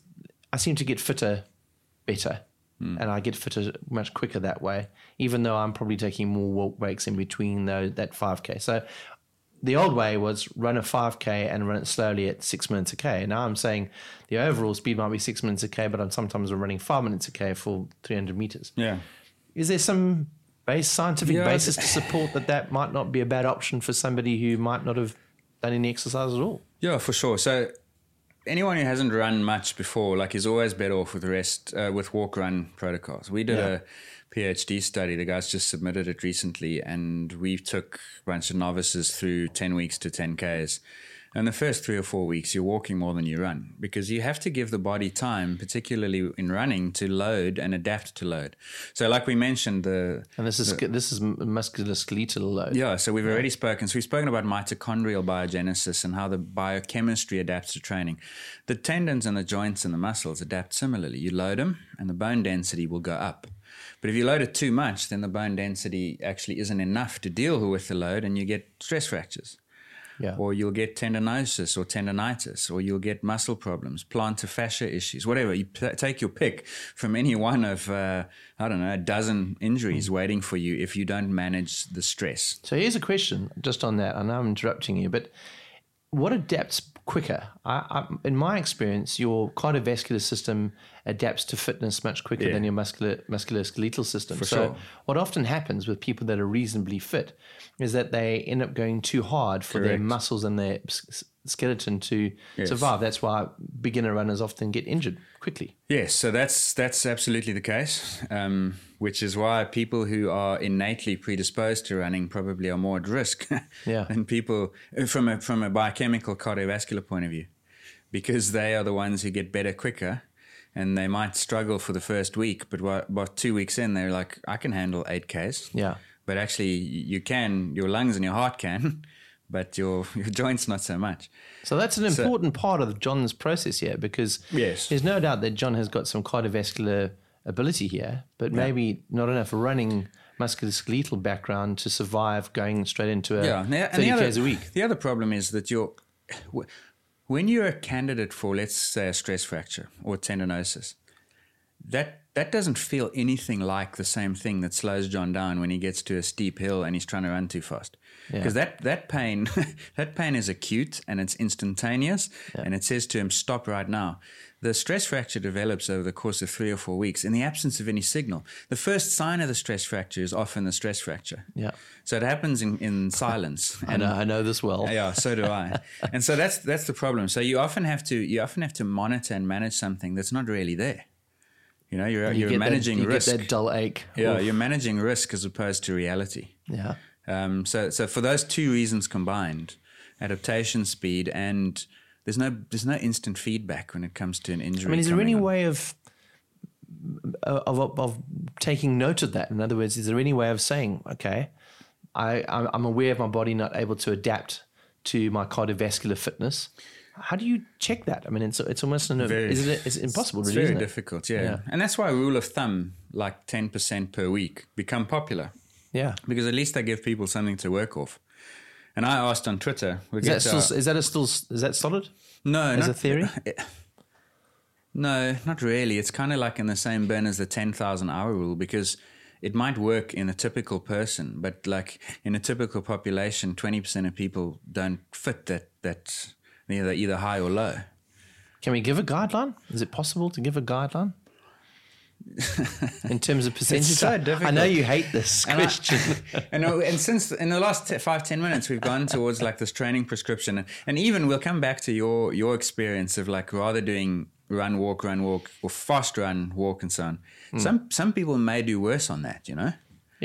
I seem to get fitter better. Mm. And I get fitter much quicker that way, even though I'm probably taking more walk breaks in between though, that five K. So the old way was run a five K and run it slowly at six minutes a K. Now I'm saying the overall speed might be six minutes a K, but I'm sometimes running five minutes a K for three hundred meters. Yeah. Is there some base scientific yeah, basis to support that that might not be a bad option for somebody who might not have done any exercise at all? Yeah, for sure. So anyone who hasn't run much before, like, is always better off with rest, uh, with walk-run protocols. We did yeah. a PhD study. The guys just submitted it recently, and we took a bunch of novices through ten weeks to ten Ks. And the first three or four weeks, you're walking more than you run because you have to give the body time, particularly in running, to load and adapt to load. So, like we mentioned, the and this is the, this is musculoskeletal load. Yeah. So we've yeah. already spoken. So we've spoken about mitochondrial biogenesis and how the biochemistry adapts to training. The tendons and the joints and the muscles adapt similarly. You load them, and the bone density will go up. But if you load it too much, then the bone density actually isn't enough to deal with the load, and you get stress fractures. Yeah. Or you'll get tendinosis or tendinitis, or you'll get muscle problems, plantar fascia issues, whatever. You p- take your pick from any one of, uh, I don't know, a dozen injuries mm-hmm. waiting for you if you don't manage the stress. So here's a question just on that. I know I'm interrupting you, but what adapts quicker? I, I, in my experience, your cardiovascular system adapts to fitness much quicker yeah. than your muscular musculoskeletal system. For so sure. What often happens with people that are reasonably fit is that they end up going too hard for Correct. Their muscles and their skeleton to yes. survive. That's why beginner runners often get injured quickly. Yes, so that's that's absolutely the case, um, which is why people who are innately predisposed to running probably are more at risk yeah. than people from a, from a biochemical cardiovascular point of view, because they are the ones who get better quicker. And they might struggle for the first week, but about two weeks in, they're like, I can handle eight Ks. Yeah. But actually, you can, your lungs and your heart can, but your your joints not so much. So that's an important so, part of John's process here, because yes. there's no doubt that John has got some cardiovascular ability here, but yeah. maybe not enough running musculoskeletal background to survive going straight into a yeah. thirty Ks a week. The other problem is that you're... When you're a candidate for, let's say, a stress fracture or tendinosis, that that doesn't feel anything like the same thing that slows John down when he gets to a steep hill and he's trying to run too fast. Because yeah. that, that pain that pain is acute and it's instantaneous yeah. and it says to him, stop right now. the stress fracture develops over the course of three or four weeks in the absence of any signal. The first sign of the stress fracture is often the stress fracture. Yeah. So it happens in, in silence. And I know, I know this well. Yeah, so do I. And so that's that's the problem. So you often have to you often have to monitor and manage something that's not really there. You know, you're you you're managing that, you risk. You get that dull ache. Yeah, Oof. You're managing risk as opposed to reality. Yeah. Um. So so for those two reasons combined, adaptation speed and There's no there's no instant feedback when it comes to an injury. I mean, is there any on. way of, of of taking note of that? In other words, is there any way of saying, okay, I, I'm aware of my body not able to adapt to my cardiovascular fitness. How do you check that? I mean, it's it's almost an, very, is it, it's impossible. It's really, very isn't it? difficult, yeah. yeah. And that's why rule of thumb, like ten percent per week, become popular. Yeah. Because at least they give people something to work off. And I asked on Twitter. We'll is, that still, our, is that a still? Is that solid? No, as not, a theory. It, no, not really. It's kind of like in the same burn as the ten thousand hour rule, because it might work in a typical person, but like in a typical population, twenty percent of people don't fit that. That either either high or low. Can we give a guideline? Is it possible to give a guideline? In terms of percentage, it's so difficult. I know you hate this question. And, I, and and since in the last t- five ten minutes, we've gone towards like this training prescription, and, and even we'll come back to your your experience of like rather doing run walk run walk or fast run walk and so on. Mm. Some some people may do worse on that, you know.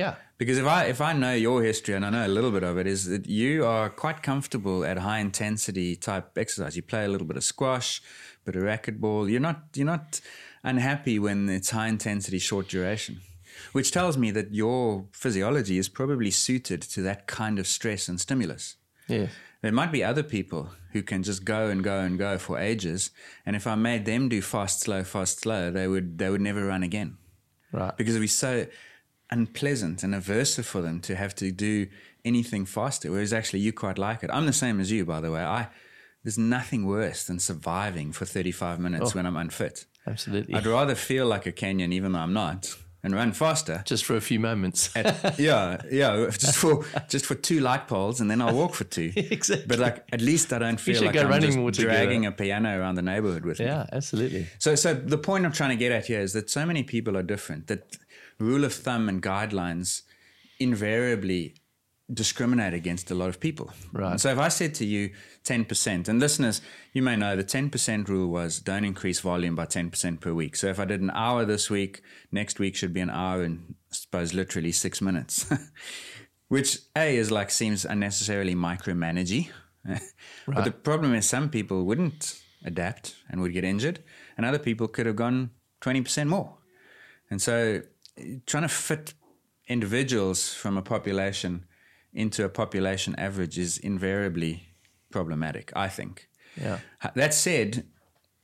Yeah. Because if I if I know your history, and I know a little bit of it, is that you are quite comfortable at high intensity type exercise. You play a little bit of squash, bit of racquetball. You're not you're not. unhappy when it's high intensity, short duration, which tells me that your physiology is probably suited to that kind of stress and stimulus. Yeah. There might be other people who can just go and go and go for ages, and if I made them do fast, slow, fast, slow, they would they would never run again. Right. Because it would be so unpleasant and aversive for them to have to do anything faster, whereas actually you quite like it. I'm the same as you, by the way. I there's nothing worse than surviving for thirty-five minutes oh. when I'm unfit. Absolutely. I'd rather feel like a Kenyan, even though I'm not, and run faster. Just for a few moments. at, yeah, yeah. Just for just for two light poles, and then I'll walk for two. Exactly. But like, at least I don't feel like I'm just dragging a piano around the neighborhood with me. Yeah, absolutely. So, so the point I'm trying to get at here is that so many people are different that rule of thumb and guidelines invariably discriminate against a lot of people. Right. And so if I said to you ten percent, and listeners, you may know the ten percent rule was don't increase volume by ten percent per week. So if I did an hour this week, next week should be an hour and I suppose literally six minutes, which A is like seems unnecessarily micromanagey. Right. But the problem is some people wouldn't adapt and would get injured, and other people could have gone twenty percent more. And so trying to fit individuals from a population into a population average is invariably problematic, I think. Yeah. That said,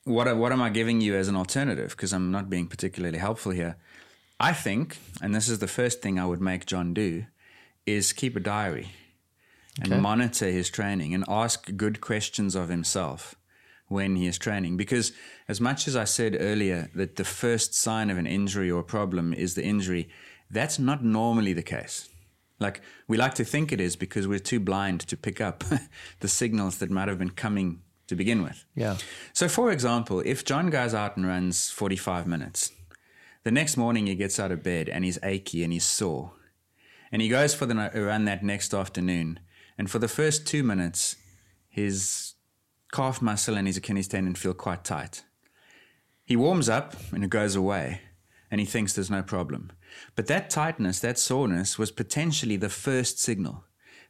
what what am I giving you as an alternative? Because I'm not being particularly helpful here. I think, and this is the first thing I would make John do, is keep a diary and okay. monitor his training and ask good questions of himself when he is training. Because as much as I said earlier that the first sign of an injury or problem is the injury, that's not normally the case. Like, we like to think it is because we're too blind to pick up the signals that might have been coming to begin with. Yeah. So, for example, if John goes out and runs forty-five minutes, the next morning he gets out of bed and he's achy and he's sore, and he goes for the run that next afternoon, and for the first two minutes, his calf muscle and his Achilles tendon feel quite tight. He warms up and it goes away, and he thinks there's no problem. But that tightness, that soreness, was potentially the first signal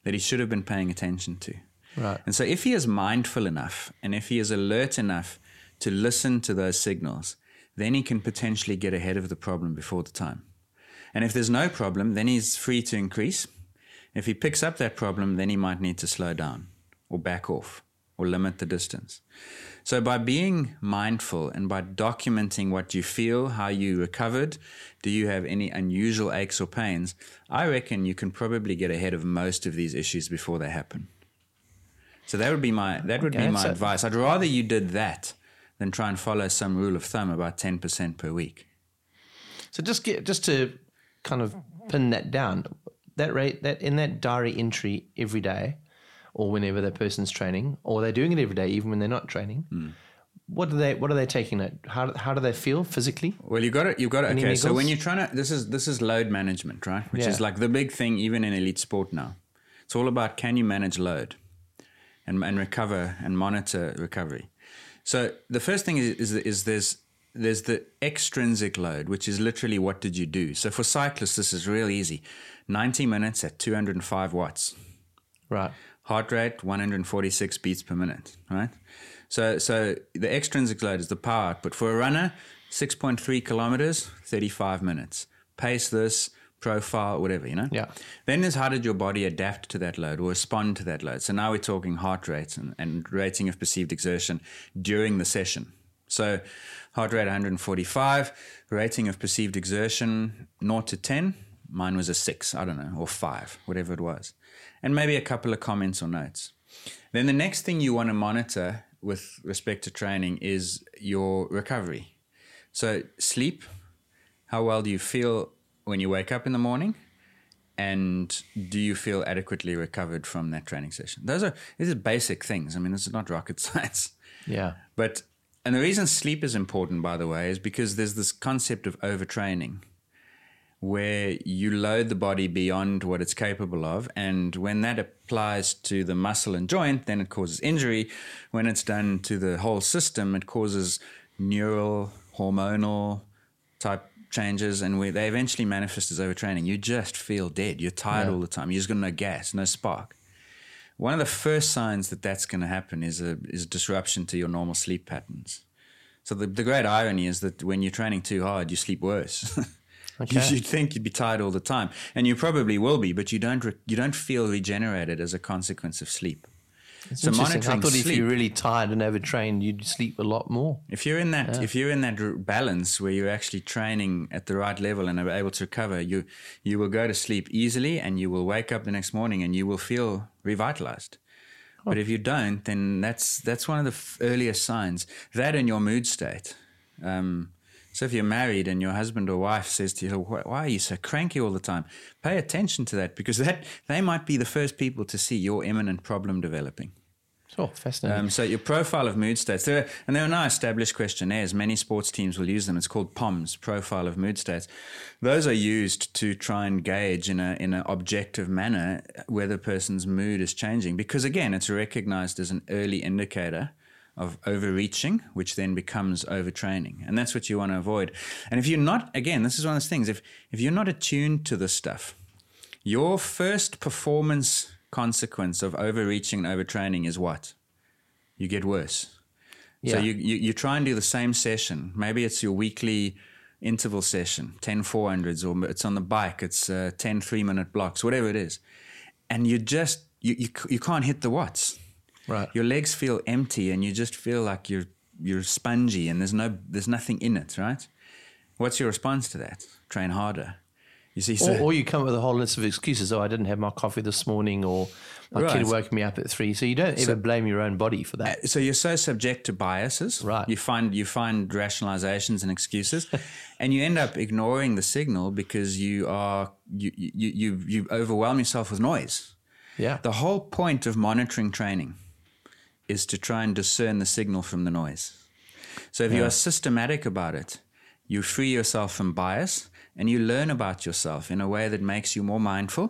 that he should have been paying attention to. Right. And so if he is mindful enough and if he is alert enough to listen to those signals, then he can potentially get ahead of the problem before the time. And if there's no problem, then he's free to increase. If he picks up that problem, then he might need to slow down or back off or limit the distance. So by being mindful and by documenting what you feel, how you recovered, do you have any unusual aches or pains, I reckon you can probably get ahead of most of these issues before they happen. So that would be my that would okay, be my so advice. I'd rather you did that than try and follow some rule of thumb about ten percent per week. So just get, just to kind of pin that down, that rate that in that diary entry every day, or whenever that person's training, or they're doing it every day, even when they're not training, mm. What do they What are they taking it? How How do they feel physically? Well, you got it. You got it. Any okay. Niggles? So when you're trying to, this is this is load management, right? Which yeah. is like the big thing, even in elite sport now. It's all about can you manage load, and and recover and monitor recovery. So the first thing is is, is there's there's the extrinsic load, which is literally what did you do. So for cyclists, this is real easy. ninety minutes at two hundred five watts. Right. Heart rate one hundred forty-six beats per minute. Right. So so the extrinsic load is the power output. For a runner, six point three kilometers, thirty-five minutes. Pace this, profile, whatever, you know? Yeah. Then there's how did your body adapt to that load or respond to that load. So now we're talking heart rate and, and rating of perceived exertion during the session. So heart rate one hundred forty-five, rating of perceived exertion zero to ten. Mine was a six, I don't know, or five, whatever it was. And maybe a couple of comments or notes. Then the next thing you want to monitor with respect to training is your recovery. So sleep, how well do you feel when you wake up in the morning? And do you feel adequately recovered from that training session? Those are, these are basic things. I mean, this is not rocket science. Yeah. But, and the reason sleep is important, by the way, is because there's this concept of overtraining where you load the body beyond what it's capable of. And when that applies to the muscle and joint, then it causes injury. When it's done to the whole system, it causes neural, hormonal type changes. And where they eventually manifest as overtraining. You just feel dead. You're tired yeah. all the time. You just got no gas, no spark. One of the first signs that that's going to happen is a is disruption to your normal sleep patterns. So the, the great irony is that when you're training too hard, you sleep worse. Okay. You, you'd think you'd be tired all the time, and you probably will be, but you don't re, you don't feel regenerated as a consequence of sleep. It's so monitoring. I thought sleep, if you're really tired and overtrained, you'd sleep a lot more. If you're in that, yeah. if you're in that balance where you're actually training at the right level and are able to recover, you you will go to sleep easily, and you will wake up the next morning, and you will feel revitalized. Oh. But if you don't, then that's that's one of the f- earliest signs. That and your mood state. Um, So if you're married and your husband or wife says to you, why are you so cranky all the time? Pay attention to that, because that they might be the first people to see your imminent problem developing. Oh, fascinating. Um, so your profile of mood states. There are, and there are now established questionnaires. Many sports teams will use them. It's called POMS, Profile of Mood States. Those are used to try and gauge in a in an objective manner whether a person's mood is changing, because, again, it's recognized as an early indicator of overreaching, which then becomes overtraining. And that's what you want to avoid. And if you're not, again, this is one of those things, if if you're not attuned to this stuff, your first performance consequence of overreaching and overtraining is what? You get worse. Yeah. So you, you, you try and do the same session. Maybe it's your weekly interval session, ten four hundreds, or it's on the bike, it's uh, ten three-minute blocks, whatever it is. And you just, you you, you can't hit the watts. Right. Your legs feel empty, and you just feel like you're you're spongy, and there's no there's nothing in it, right? What's your response to that? Train harder. You see, so or, or you come up with a whole list of excuses. Oh, I didn't have my coffee this morning, or my right. kid woke me up at three. So you don't ever so, blame your own body for that. Uh, so you're so subject to biases. Right. You find you find rationalizations and excuses, and you end up ignoring the signal because you are you you you, you overwhelm yourself with noise. Yeah. The whole point of monitoring training is to try and discern the signal from the noise. So if yeah. you are systematic about it, you free yourself from bias, and you learn about yourself in a way that makes you more mindful,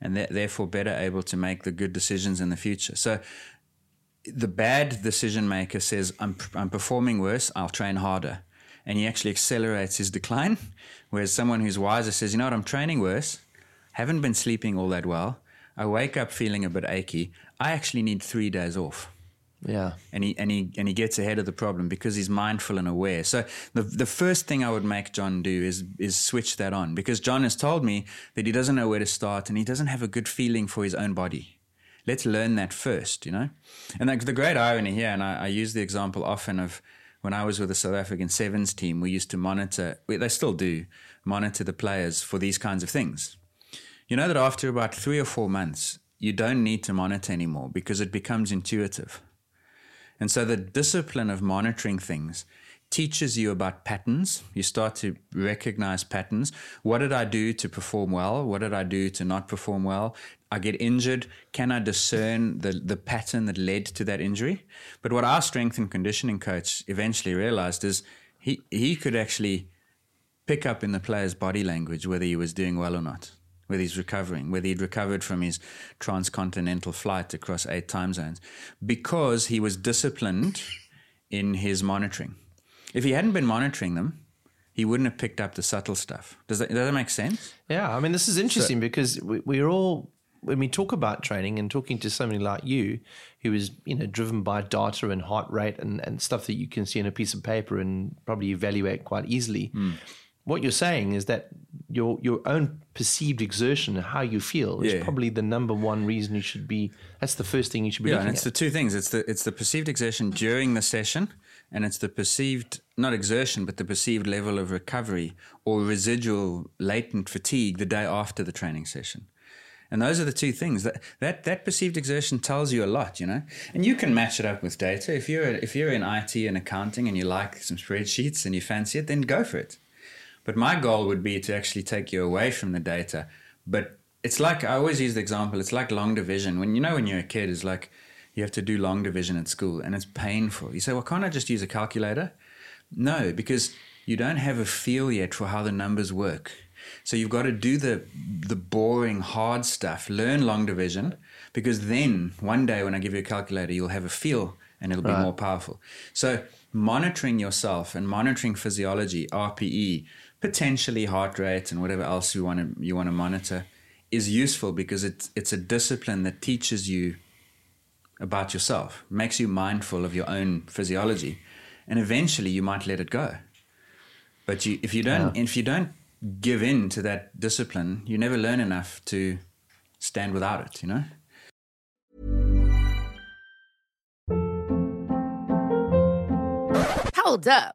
and th- therefore better able to make the good decisions in the future. So the bad decision maker says, I'm, I'm performing worse, I'll train harder. And he actually accelerates his decline, whereas someone who's wiser says, you know what, I'm training worse, haven't been sleeping all that well, I wake up feeling a bit achy, I actually need three days off. Yeah. And he and he and he gets ahead of the problem because he's mindful and aware. So the the first thing I would make John do is is switch that on, because John has told me that he doesn't know where to start and he doesn't have a good feeling for his own body. Let's learn that first, you know? And like the great irony here, and I, I use the example often of when I was with the South African Sevens team, we used to monitor, they still do, monitor the players for these kinds of things. You know that after about three or four months, you don't need to monitor anymore because it becomes intuitive. And so the discipline of monitoring things teaches you about patterns. You start to recognize patterns. What did I do to perform well? What did I do to not perform well? I get injured. Can I discern the, the pattern that led to that injury? But what our strength and conditioning coach eventually realized is he, he could actually pick up in the player's body language whether he was doing well or not, whether he's recovering, whether he'd recovered from his transcontinental flight across eight time zones, because he was disciplined in his monitoring. If he hadn't been monitoring them, he wouldn't have picked up the subtle stuff. Does that, does that make sense? Yeah. I mean, this is interesting so, because we, we're all, when we talk about training and talking to somebody like you, who is, you know, driven by data and heart rate and, and stuff that you can see in a piece of paper and probably evaluate quite easily. Mm. What you're saying is that your your own perceived exertion, how you feel, is yeah. probably the number one reason you should be. That's the first thing you should be. Yeah, looking and it's at. the two things. It's the it's the perceived exertion during the session, and it's the perceived not exertion, but the perceived level of recovery or residual latent fatigue the day after the training session. And those are the two things that that that perceived exertion tells you a lot, you know. And you can match it up with data. If you're if you're in I T and accounting and you like some spreadsheets and you fancy it, then go for it. But my goal would be to actually take you away from the data. But it's like, I always use the example, it's like long division. When you know when you're a kid, it's like you have to do long division at school and it's painful. You say, well, can't I just use a calculator? No, because you don't have a feel yet for how the numbers work. So you've got to do the the boring, hard stuff, learn long division, because then one day when I give you a calculator, you'll have a feel and it'll be right. more powerful. So monitoring yourself and monitoring physiology, R P E, potentially heart rate and whatever else you want to you want to monitor is useful because it's it's a discipline that teaches you about yourself, makes you mindful of your own physiology, and eventually you might let it go. But you, if you don't, yeah. if you don't give in to that discipline, you never learn enough to stand without it, you know? Hold up.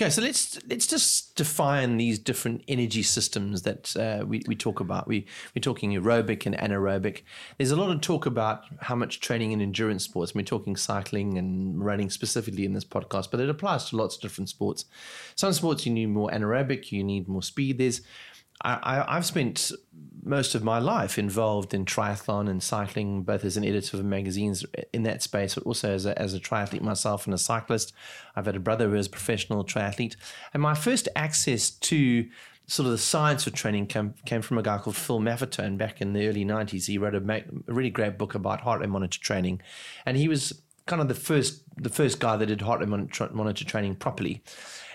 Okay, so let's let's just define these different energy systems that uh, we, we talk about. We, we're talking aerobic and anaerobic. There's a lot of talk about how much training in endurance sports. We're talking cycling and running specifically in this podcast, but it applies to lots of different sports. Some sports you need more anaerobic, you need more speed. There's I, I, I've spent most of my life involved in triathlon and cycling, both as an editor of magazines in that space, but also as a, as a triathlete myself and a cyclist. I've had a brother who is a professional triathlete. And my first access to sort of the science of training came, came from a guy called Phil Maffetone back in the early nineties. He wrote a, ma- a really great book about heart rate monitor training. And he was kind of the first the first guy that did heart rate monitor, monitor training properly.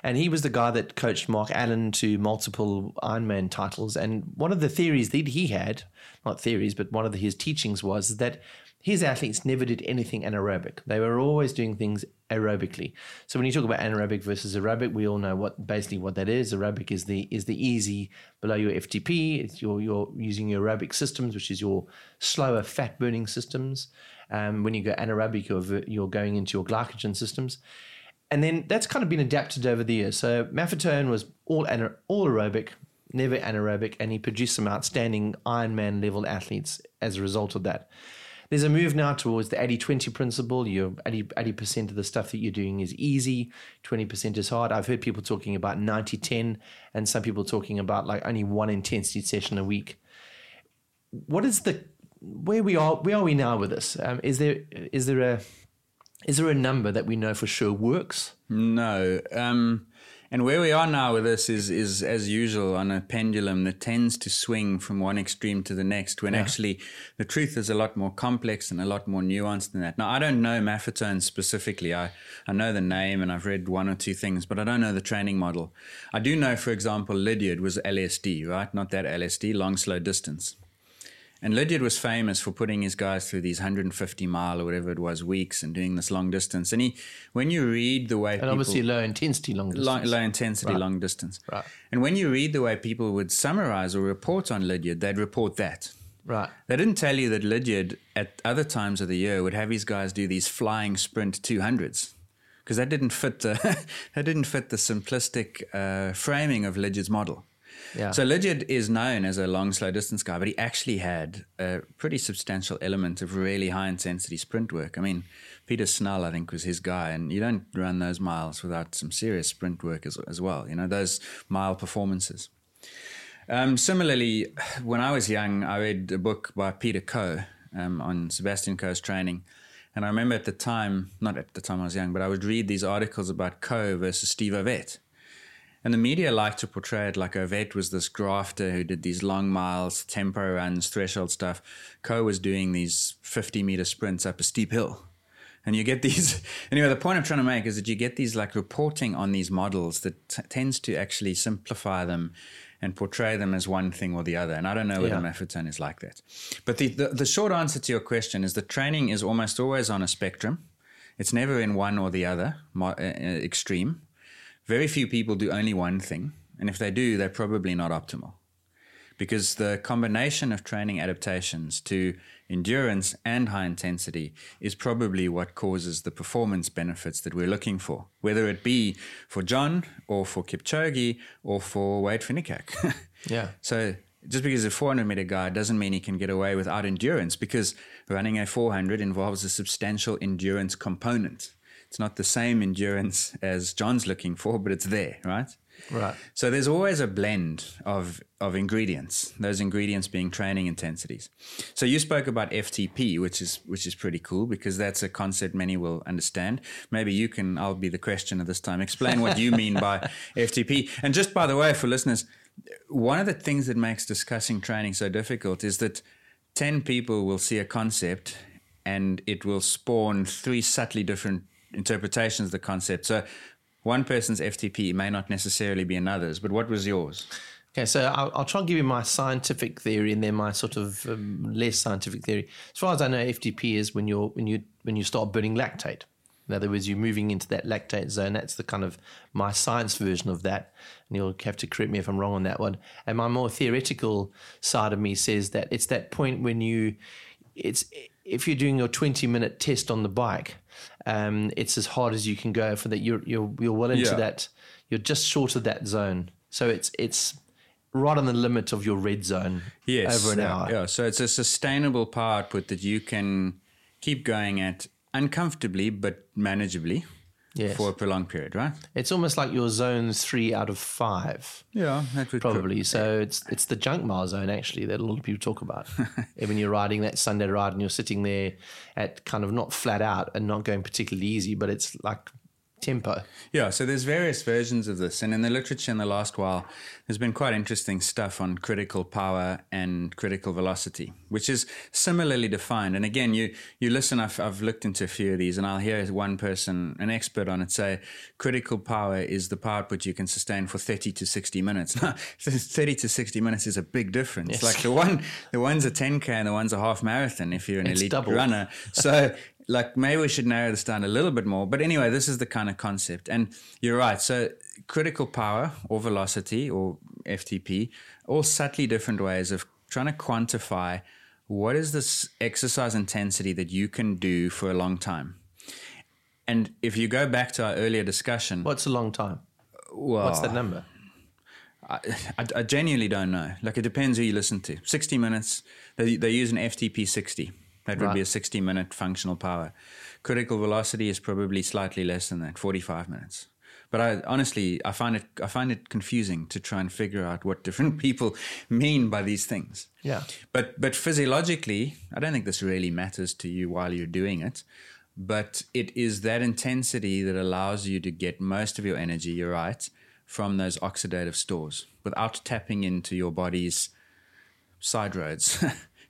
And he was the guy that coached Mark Allen to multiple Ironman titles. And one of the theories that he had, not theories, but one of his teachings was that his athletes never did anything anaerobic. They were always doing things aerobically. So when you talk about anaerobic versus aerobic, we all know what basically what that is. Aerobic is the is the easy below your F T P. It's your you're using your aerobic systems, which is your slower fat burning systems. Um, when you go anaerobic, you're, you're going into your glycogen systems. And then that's kind of been adapted over the years. So Maffetone was all ana- all aerobic, never anaerobic, and he produced some outstanding Ironman level athletes as a result of that. There's a move now towards the eighty twenty principle. You're eighty percent of the stuff that you're doing is easy, twenty percent is hard. I've heard people talking about ninety ten, and some people talking about like only one intensity session a week. What is the where we are? Where are we now with this? Um, is there is there a Is there a number that we know for sure works? No. Um, and where we are now with this is, is, as usual, on a pendulum that tends to swing from one extreme to the next, when yeah. actually the truth is a lot more complex and a lot more nuanced than that. Now, I don't know Maffetone specifically. I, I know the name and I've read one or two things, but I don't know the training model. I do know, for example, Lydiard was L S D, right? Not that L S D, long, slow distance. And Lydiard was famous for putting his guys through these one hundred fifty mile or whatever it was weeks and doing this long distance. And he, when you read the way and people, obviously low intensity long distance, low, low intensity right. long distance, right? And when you read the way people would summarize or report on Lydiard, they'd report that. Right. They didn't tell you that Lydiard at other times of the year would have his guys do these flying sprint two hundreds, because that didn't fit the that didn't fit the simplistic uh, framing of Lydiard's model. Yeah. So Lydiard is known as a long, slow distance guy, but he actually had a pretty substantial element of really high intensity sprint work. I mean, Peter Snell, I think, was his guy, and you don't run those miles without some serious sprint work as, as well, you know, those mile performances. Um, similarly, when I was young, I read a book by Peter Coe um, on Sebastian Coe's training. And I remember at the time, not at the time I was young, but I would read these articles about Coe versus Steve Ovett. And the media liked to portray it like Ovett was this grafter who did these long miles, tempo runs, threshold stuff. Coe was doing these fifty meter sprints up a steep hill. And you get these, anyway, the point I'm trying to make is that you get these like reporting on these models that t- tends to actually simplify them and portray them as one thing or the other. And I don't know whether yeah. Maffetone is like that. But the, the, the short answer to your question is that training is almost always on a spectrum. It's never in one or the other mo- uh, extreme. Very few people do only one thing. And if they do, they're probably not optimal. Because the combination of training adaptations to endurance and high intensity is probably what causes the performance benefits that we're looking for, whether it be for John or for Kipchoge or for Wade Finicak. Yeah. So just because he's a four hundred meter guy doesn't mean he can get away without endurance, because running a four hundred involves a substantial endurance component. It's not the same endurance as John's looking for, but it's there, right? Right. So there's always a blend of of ingredients, those ingredients being training intensities. So you spoke about F T P, which is which is pretty cool, because that's a concept many will understand. Maybe you can, I'll be the questioner this time, explain what you mean by F T P. And just by the way, for listeners, one of the things that makes discussing training so difficult is that ten people will see a concept and it will spawn three subtly different interpretations of the concept. So one person's F T P may not necessarily be another's, but what was yours? Okay, so I'll, I'll try and give you my scientific theory and then my sort of um, less scientific theory. As far as I know, F T P is when you're when you when you start burning lactate. In other words, you're moving into that lactate zone. That's the kind of my science version of that. And you'll have to correct me if I'm wrong on that one. And my more theoretical side of me says that it's that point when you, it's if you're doing your twenty minute test on the bike. Um, it's as hard as you can go for that. You're you're you're well into yeah. that. You're just short of that zone, so it's it's right on the limit of your red zone. Yes, over an yeah, hour. Yeah, so it's a sustainable power output that you can keep going at uncomfortably but manageably yes. for a prolonged period, right? It's almost like your zone three out of five. Yeah, that would probably. Pro- so it's it's the junk mile zone actually that a lot of people talk about. When you're riding that Sunday ride and you're sitting there at kind of not flat out and not going particularly easy, but it's like tempo. Yeah, so there's various versions of this, and in the literature in the last while, there's been quite interesting stuff on critical power and critical velocity, which is similarly defined. And again, you you listen, I've, I've looked into a few of these, and I'll hear one person, an expert on it, say critical power is the power output you can sustain for thirty to sixty minutes. thirty to sixty minutes is a big difference. Yes. Like the one, the one's a ten K and the one's a half marathon if you're an it's elite double. runner. So like maybe we should narrow this down a little bit more. But anyway, this is the kind of concept. And you're right. So critical power or velocity or F T P, all subtly different ways of trying to quantify what is this exercise intensity that you can do for a long time. And if you go back to our earlier discussion. What's a long time? Well, what's that number? I, I, I genuinely don't know. Like it depends who you listen to. sixty minutes, they, they use an F T P sixty. That would right. be a sixty minute functional power. Critical velocity is probably slightly less than that, forty-five minutes. But I honestly, I find it I find it confusing to try and figure out what different people mean by these things. Yeah. But but physiologically, I don't think this really matters to you while you're doing it. But it is that intensity that allows you to get most of your energy, you're right, from those oxidative stores without tapping into your body's side roads.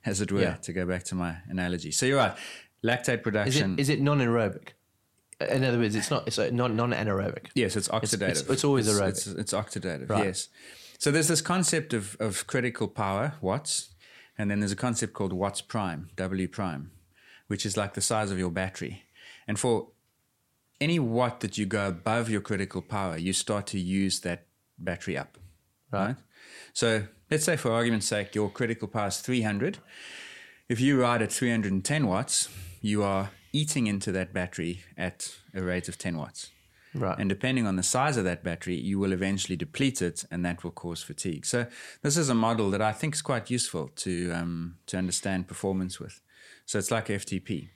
As it were, yeah. to go back to my analogy. So you're right. Lactate production. Is it, is it non-aerobic? In other words, it's not. It's non non-anaerobic. Yes, it's oxidative. It's, it's, it's always it's, aerobic. It's, it's oxidative. Right. Yes. So there's this concept of of critical power watts, And then there's a concept called watts prime, W prime, which is like the size of your battery. And for any watt that you go above your critical power, you start to use that battery up, right? right? So let's say, for argument's sake, your critical power is three hundred. If you ride at three hundred ten watts, you are eating into that battery at a rate of ten watts. Right. And depending on the size of that battery, you will eventually deplete it, and that will cause fatigue. So this is a model that I think is quite useful to um, to understand performance with. So it's like F T P.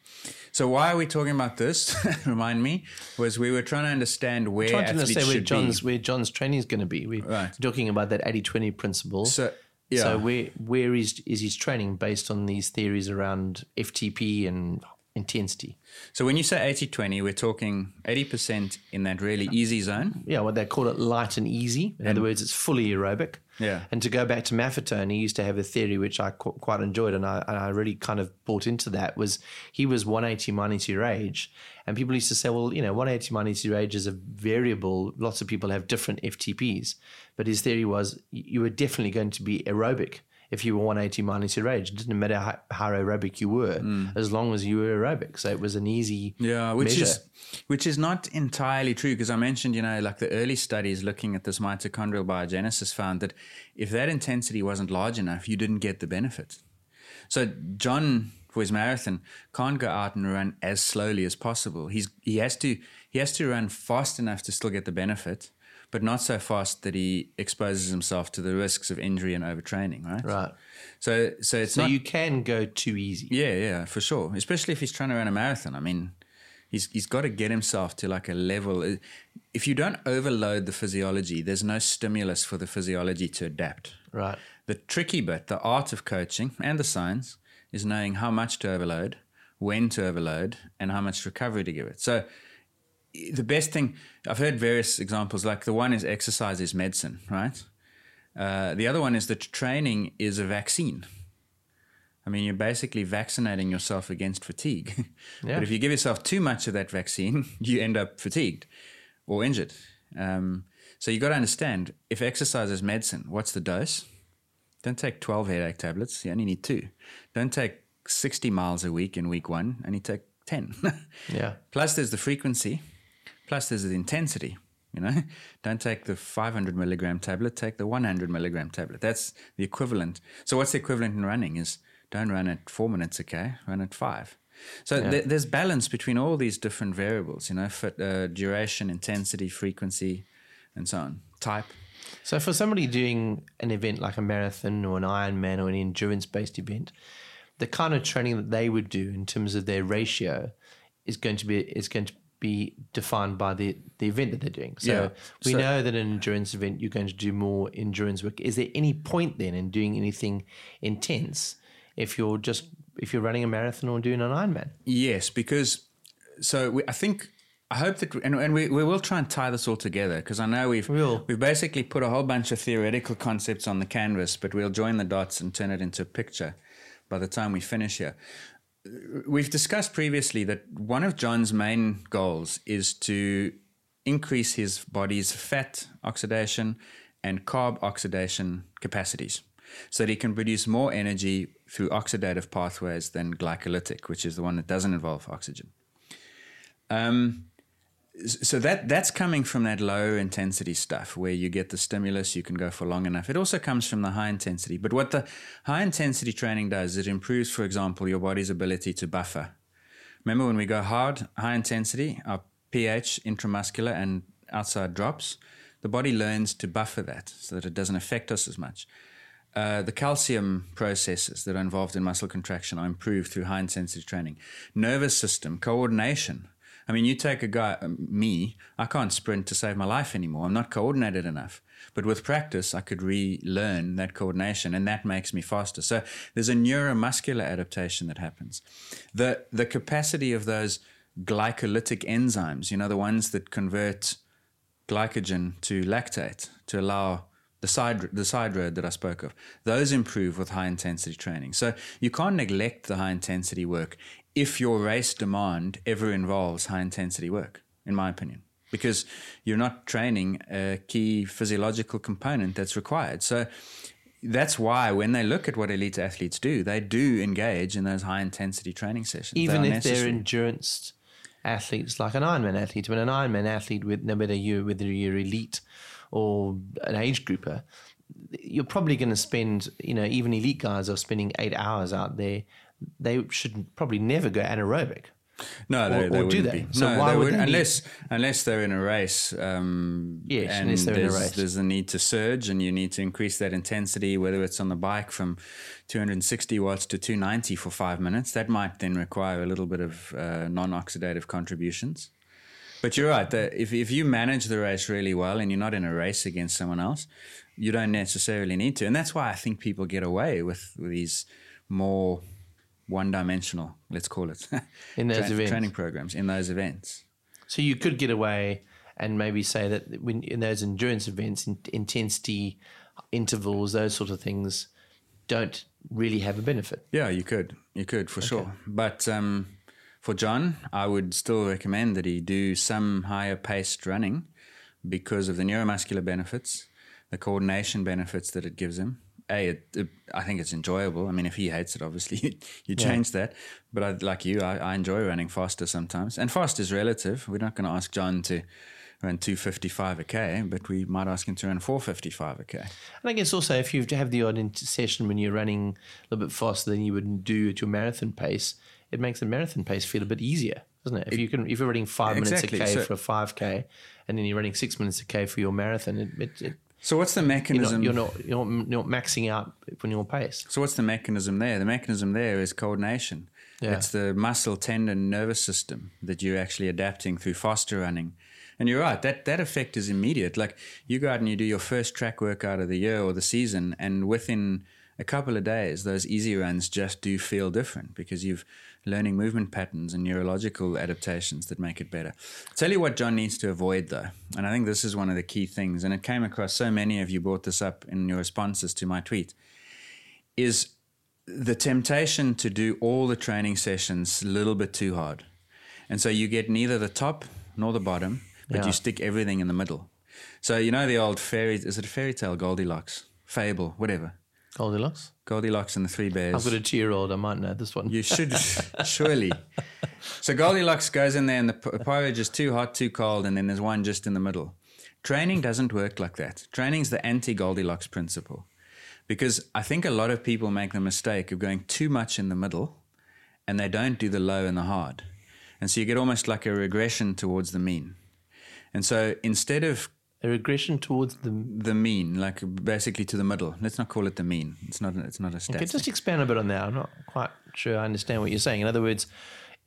So why are we talking about this? Remind me, was we were trying to understand where to athletes understand where should John's, be. Where John's training is going to be. We're right. talking about that eighty twenty principle. So, yeah. so where where is, is his training based on these theories around F T P and intensity? So when you say eighty twenty, we're talking eighty percent in that really easy zone. Yeah, well, they call it light and easy. In and other words, it's fully aerobic. Yeah. And to go back to Maffetone, he used to have a theory which I qu- quite enjoyed, and I, and I really kind of bought into that, was he was one eighty minus your age. And people used to say, well, you know, one eighty minus your age is a variable. Lots of people have different F T Ps. But his theory was you were definitely going to be aerobic if you were one eighty minus your age. It didn't matter how, how aerobic you were, mm. as long as you were aerobic. So it was an easy yeah, which measure. Is, which is not entirely true, because I mentioned, you know, like the early studies looking at this mitochondrial biogenesis found that if that intensity wasn't large enough, you didn't get the benefit. So John, for his marathon, can't go out and run as slowly as possible. He's he has to he has to run fast enough to still get the benefit, but not so fast that he exposes himself to the risks of injury and overtraining, right? Right. So so it's so not... So you can go too easy. Yeah, yeah, for sure. Especially if he's trying to run a marathon. I mean, he's he's got to get himself to like a level. If you don't overload the physiology, there's no stimulus for the physiology to adapt. Right. The tricky bit, the art of coaching and the science, is knowing how much to overload, when to overload, and how much recovery to give it. So... The best thing, I've heard various examples, like the one is exercise is medicine, right? Uh, the other one is that training is a vaccine. I mean, you're basically vaccinating yourself against fatigue. Yeah. But if you give yourself too much of that vaccine, you end up fatigued or injured. Um, so you got to understand, if exercise is medicine, what's the dose? Don't take twelve headache tablets. You only need two. Don't take sixty miles a week in week one. Only take ten. Yeah. Plus there's the frequency. Plus, there's the intensity, you know. Don't take the five hundred milligram tablet, take the one hundred milligram tablet. That's the equivalent. So what's the equivalent in running is don't run at four minutes, okay, run at five. So yeah. th- there's balance between all these different variables, you know, fit, uh, duration, intensity, frequency, and so on, type. So for somebody doing an event like a marathon or an Ironman or an endurance-based event, the kind of training that they would do in terms of their ratio is going to be is going to be defined by the, the event that they're doing. So yeah. we so, know that in an endurance event, you're going to do more endurance work. Is there any point then in doing anything intense if you're just, if you're running a marathon or doing an Ironman? Yes, because, so we, I think, I hope that, and, and we, we will try and tie this all together, because I know we've we'll. we've basically put a whole bunch of theoretical concepts on the canvas, but we'll join the dots and turn it into a picture by the time we finish here. We've discussed previously that one of John's main goals is to increase his body's fat oxidation and carb oxidation capacities so that he can produce more energy through oxidative pathways than glycolytic, which is the one that doesn't involve oxygen. Um, so that that's coming from that low intensity stuff where you get the stimulus, you can go for long enough. It also comes from the high intensity. But what the high intensity training does, it improves, for example, your body's ability to buffer. Remember when we go hard, high intensity, our pH intramuscular and outside drops, the body learns to buffer that so that it doesn't affect us as much. Uh, the calcium processes that are involved in muscle contraction are improved through high intensity training. Nervous system, coordination. I mean, you take a guy, me, I can't sprint to save my life anymore. I'm not coordinated enough. But with practice, I could relearn that coordination, and that makes me faster. So there's a neuromuscular adaptation that happens. The the capacity of those glycolytic enzymes, you know, the ones that convert glycogen to lactate to allow the side the side road that I spoke of, those improve with high-intensity training. So you can't neglect the high-intensity work if your race demand ever involves high-intensity work, in my opinion, because you're not training a key physiological component that's required. So that's why when they look at what elite athletes do, they do engage in those high-intensity training sessions. Even they if necessary. They're endurance athletes, like an Ironman athlete. When an Ironman athlete, with no matter you, whether you're elite or an age grouper, you're probably going to spend, you know, even elite guys are spending eight hours out there. They should probably never go anaerobic. No, they, or, they or wouldn't do they? Be. So no, why they would wouldn't, unless be? unless they're in a race. Um, yes, and unless they're in a race. There's a need to surge, and you need to increase that intensity, whether it's on the bike from two hundred sixty watts to two ninety for five minutes. That might then require a little bit of uh, non-oxidative contributions. But you're right. That if if you manage the race really well, and you're not in a race against someone else, you don't necessarily need to. And that's why I think people get away with, with these more one-dimensional, let's call it, in those tra- training programs, in those events. So you could get away and maybe say that when, in those endurance events, in, intensity, intervals, those sort of things don't really have a benefit. Yeah, you could. You could, for okay. sure. But um, for John, I would still recommend that he do some higher-paced running because of the neuromuscular benefits, the coordination benefits that it gives him. A, it, it, I think it's enjoyable. I mean, if he hates it, obviously, you change yeah. that. But I, like you, I, I enjoy running faster sometimes. And fast is relative. We're not going to ask John to run two fifty-five a K, but we might ask him to run four fifty-five a K. And I guess also if you have the odd session when you're running a little bit faster than you would do at your marathon pace, it makes the marathon pace feel a bit easier, doesn't it? If, it, you can, if you're running five exactly. minutes a K so, for a five K and then you're running six minutes a K for your marathon, it... it, it So what's the mechanism? You're not, you're not you're not maxing out on your pace. So what's the mechanism there? The mechanism there is coordination. Yeah. It's the muscle, tendon, nervous system that you're actually adapting through faster running. And you're right, that, that effect is immediate. Like you go out and you do your first track workout of the year or the season, and within a couple of days, those easy runs just do feel different because you've learning movement patterns and neurological adaptations that make it better. Tell you what John needs to avoid though, and I think this is one of the key things, and it came across, so many of you brought this up in your responses to my tweet, is the temptation to do all the training sessions a little bit too hard. And so you get neither the top nor the bottom, but yeah. you stick everything in the middle. So you know the old fairy, is it a fairy tale, Goldilocks, Fable, whatever. Goldilocks? Goldilocks and the Three Bears. I've got a two-year-old. I might know this one. You should, surely. So Goldilocks goes in there and the porridge is too hot, too cold, and then there's one just in the middle. Training doesn't work like that. Training's the anti-Goldilocks principle because I think a lot of people make the mistake of going too much in the middle and they don't do the low and the hard. And so you get almost like a regression towards the mean. And so instead of A regression towards the the mean, like basically to the middle. Let's not call it the mean. It's not. It's not a stat. Okay, just expand a bit on that. I'm not quite sure I understand what you're saying. In other words,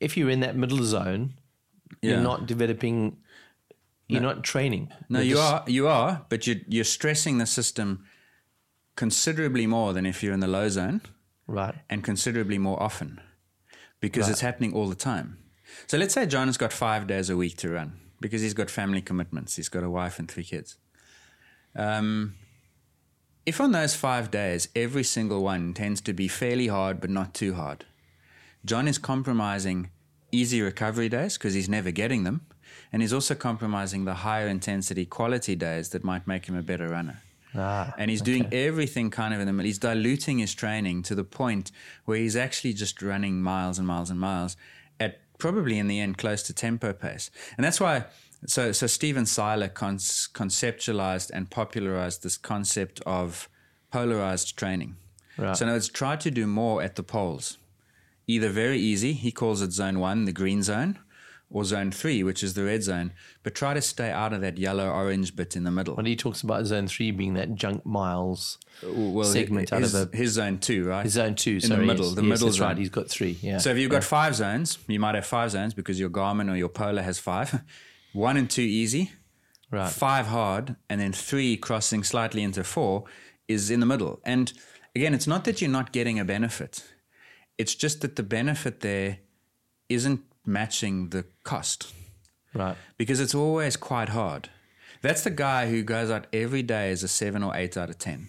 if you're in that middle zone, yeah. you're not developing. You're no. not training. No, you're you just, are. You are, but you're you're stressing the system considerably more than if you're in the low zone, right? And considerably more often, because right. it's happening all the time. So let's say John has got five days a week to run. Because he's got family commitments. He's got a wife and three kids. Um, if on those five days, every single one tends to be fairly hard but not too hard, John is compromising easy recovery days because he's never getting them, and he's also compromising the higher intensity quality days that might make him a better runner. Ah, and he's doing okay. everything kind of in the middle. He's diluting his training to the point where he's actually just running miles and miles and miles at probably in the end close to tempo pace. And that's why, so so Steven Seiler con- conceptualized and popularized this concept of polarized training. Right. So in other words, try to do more at the poles, either very easy, he calls it zone one, the green zone, or zone three, which is the red zone, but try to stay out of that yellow-orange bit in the middle. When he talks about zone three being that junk miles well, segment his, out of a, his zone two, right? His zone two, in sorry. In the middle, yes, the yes, middle that's zone. Right, he's got three, yeah. So if you've got yeah. five zones, you might have five zones because your Garmin or your Polar has five. One and two easy, right. five hard, and then three crossing slightly into four is in the middle. And again, it's not that you're not getting a benefit. It's just that the benefit there isn't matching the cost, right? Because it's always quite hard. That's the guy who goes out every day as a seven or eight out of ten.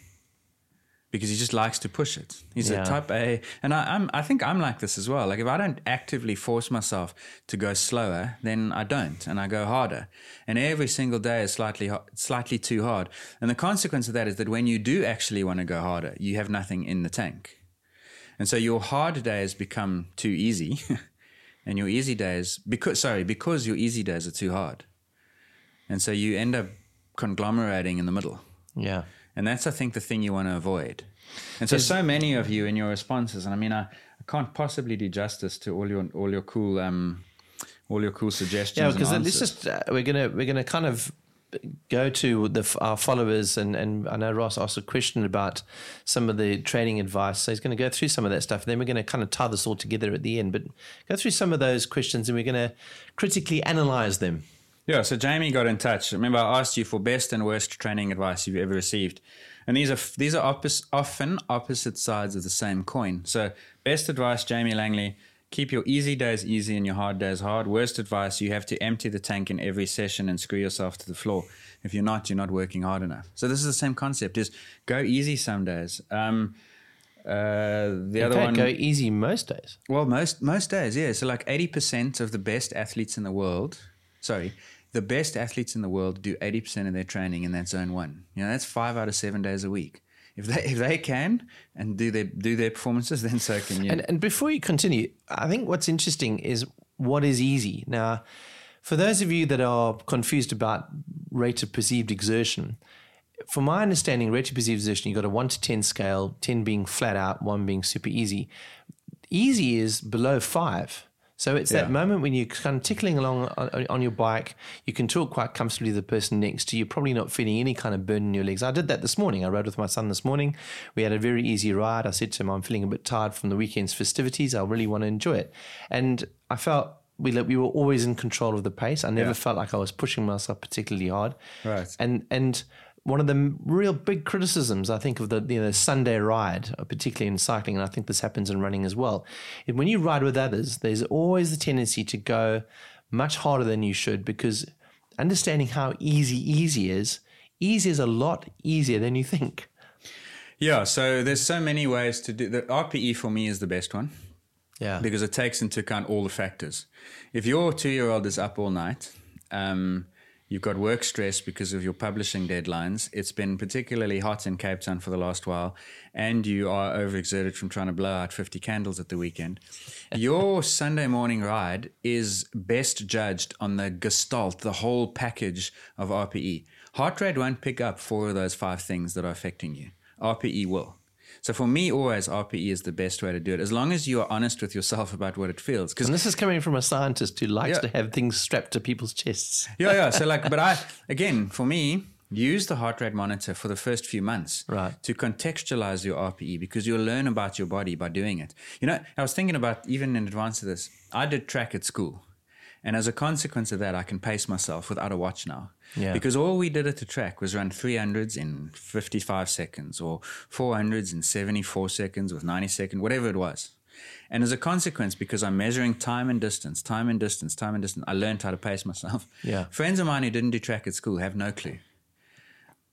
because he just likes to push it. He's yeah. a type A. And I, I'm, I think I'm like this as well. Like if I don't actively force myself to go slower, then I don't, and I go harder. And every single day is slightly slightly too hard. And the consequence of that is that when you do actually want to go harder, you have nothing in the tank. And so your hard days become too easy and your easy days, because sorry, because your easy days are too hard. And so you end up conglomerating in the middle. Yeah. And that's, I think, the thing you want to avoid. And so, so many of you in your responses, and I mean, I, I can't possibly do justice to all your all your cool, um, all your cool suggestions. Yeah, because let's just uh, we're gonna we're gonna kind of go to the, our followers, and, and I know Ross asked a question about some of the training advice, so he's going to go through some of that stuff, and then we're going to kind of tie this all together at the end. But go through some of those questions, and we're going to critically analyze them. Yeah, so Jamie got in touch. Remember, I asked you for best and worst training advice you've ever received. And these are these are oppos- often opposite sides of the same coin. So best advice, Jamie Langley, keep your easy days easy and your hard days hard. Worst advice, you have to empty the tank in every session and screw yourself to the floor. If you're not, you're not working hard enough. So this is the same concept, is go easy some days. Um, uh, the in other fact, one, go easy most days. Well, most most days, yeah. So like eighty percent of the best athletes in the world, sorry, the best athletes in the world do eighty percent of their training in that zone one. You know, that's five out of seven days a week. If they if they can and do their do their performances, then so can you. And, and before you continue, I think what's interesting is what is easy. Now, for those of you that are confused about rate of perceived exertion, from my understanding, rate of perceived exertion, you've got a one to ten scale, ten being flat out, one being super easy. Easy is below five. So it's yeah. that moment when you're kind of tickling along on, on your bike, you can talk quite comfortably to the person next to you, probably not feeling any kind of burn in your legs. I did that this morning. I rode with my son this morning. We had a very easy ride. I said to him, I'm feeling a bit tired from the weekend's festivities. I really want to enjoy it. And I felt we we were always in control of the pace. I never yeah. felt like I was pushing myself particularly hard. Right. And and one of the real big criticisms, I think, of the you know, Sunday ride, particularly in cycling, and I think this happens in running as well, is when you ride with others, there's always the tendency to go much harder than you should, because understanding how easy easy is, easy is a lot easier than you think. Yeah, so there's so many ways to do that. R P E for me is the best one. Yeah. Because it takes into account all the factors. If your two-year-old is up all night, um, you've got work stress because of your publishing deadlines. It's been particularly hot in Cape Town for the last while, and you are overexerted from trying to blow out fifty candles at the weekend. Your Sunday morning ride is best judged on the gestalt, the whole package of R P E. Heart rate won't pick up four of those five things that are affecting you. R P E will. So for me, always R P E is the best way to do it, as long as you are honest with yourself about what it feels. And this is coming from a scientist who likes yeah. to have things strapped to people's chests. Yeah, yeah. So like, but I, again, for me, use the heart rate monitor for the first few months right. to contextualize your R P E, because you'll learn about your body by doing it. You know, I was thinking about, even in advance of this, I did track at school. And as a consequence of that, I can pace myself without a watch now. Yeah. Because all we did at the track was run three hundreds in fifty-five seconds, or four hundreds in seventy-four seconds with ninety seconds, whatever it was. And as a consequence, because I'm measuring time and distance, time and distance, time and distance, I learned how to pace myself. Yeah. Friends of mine who didn't do track at school have no clue.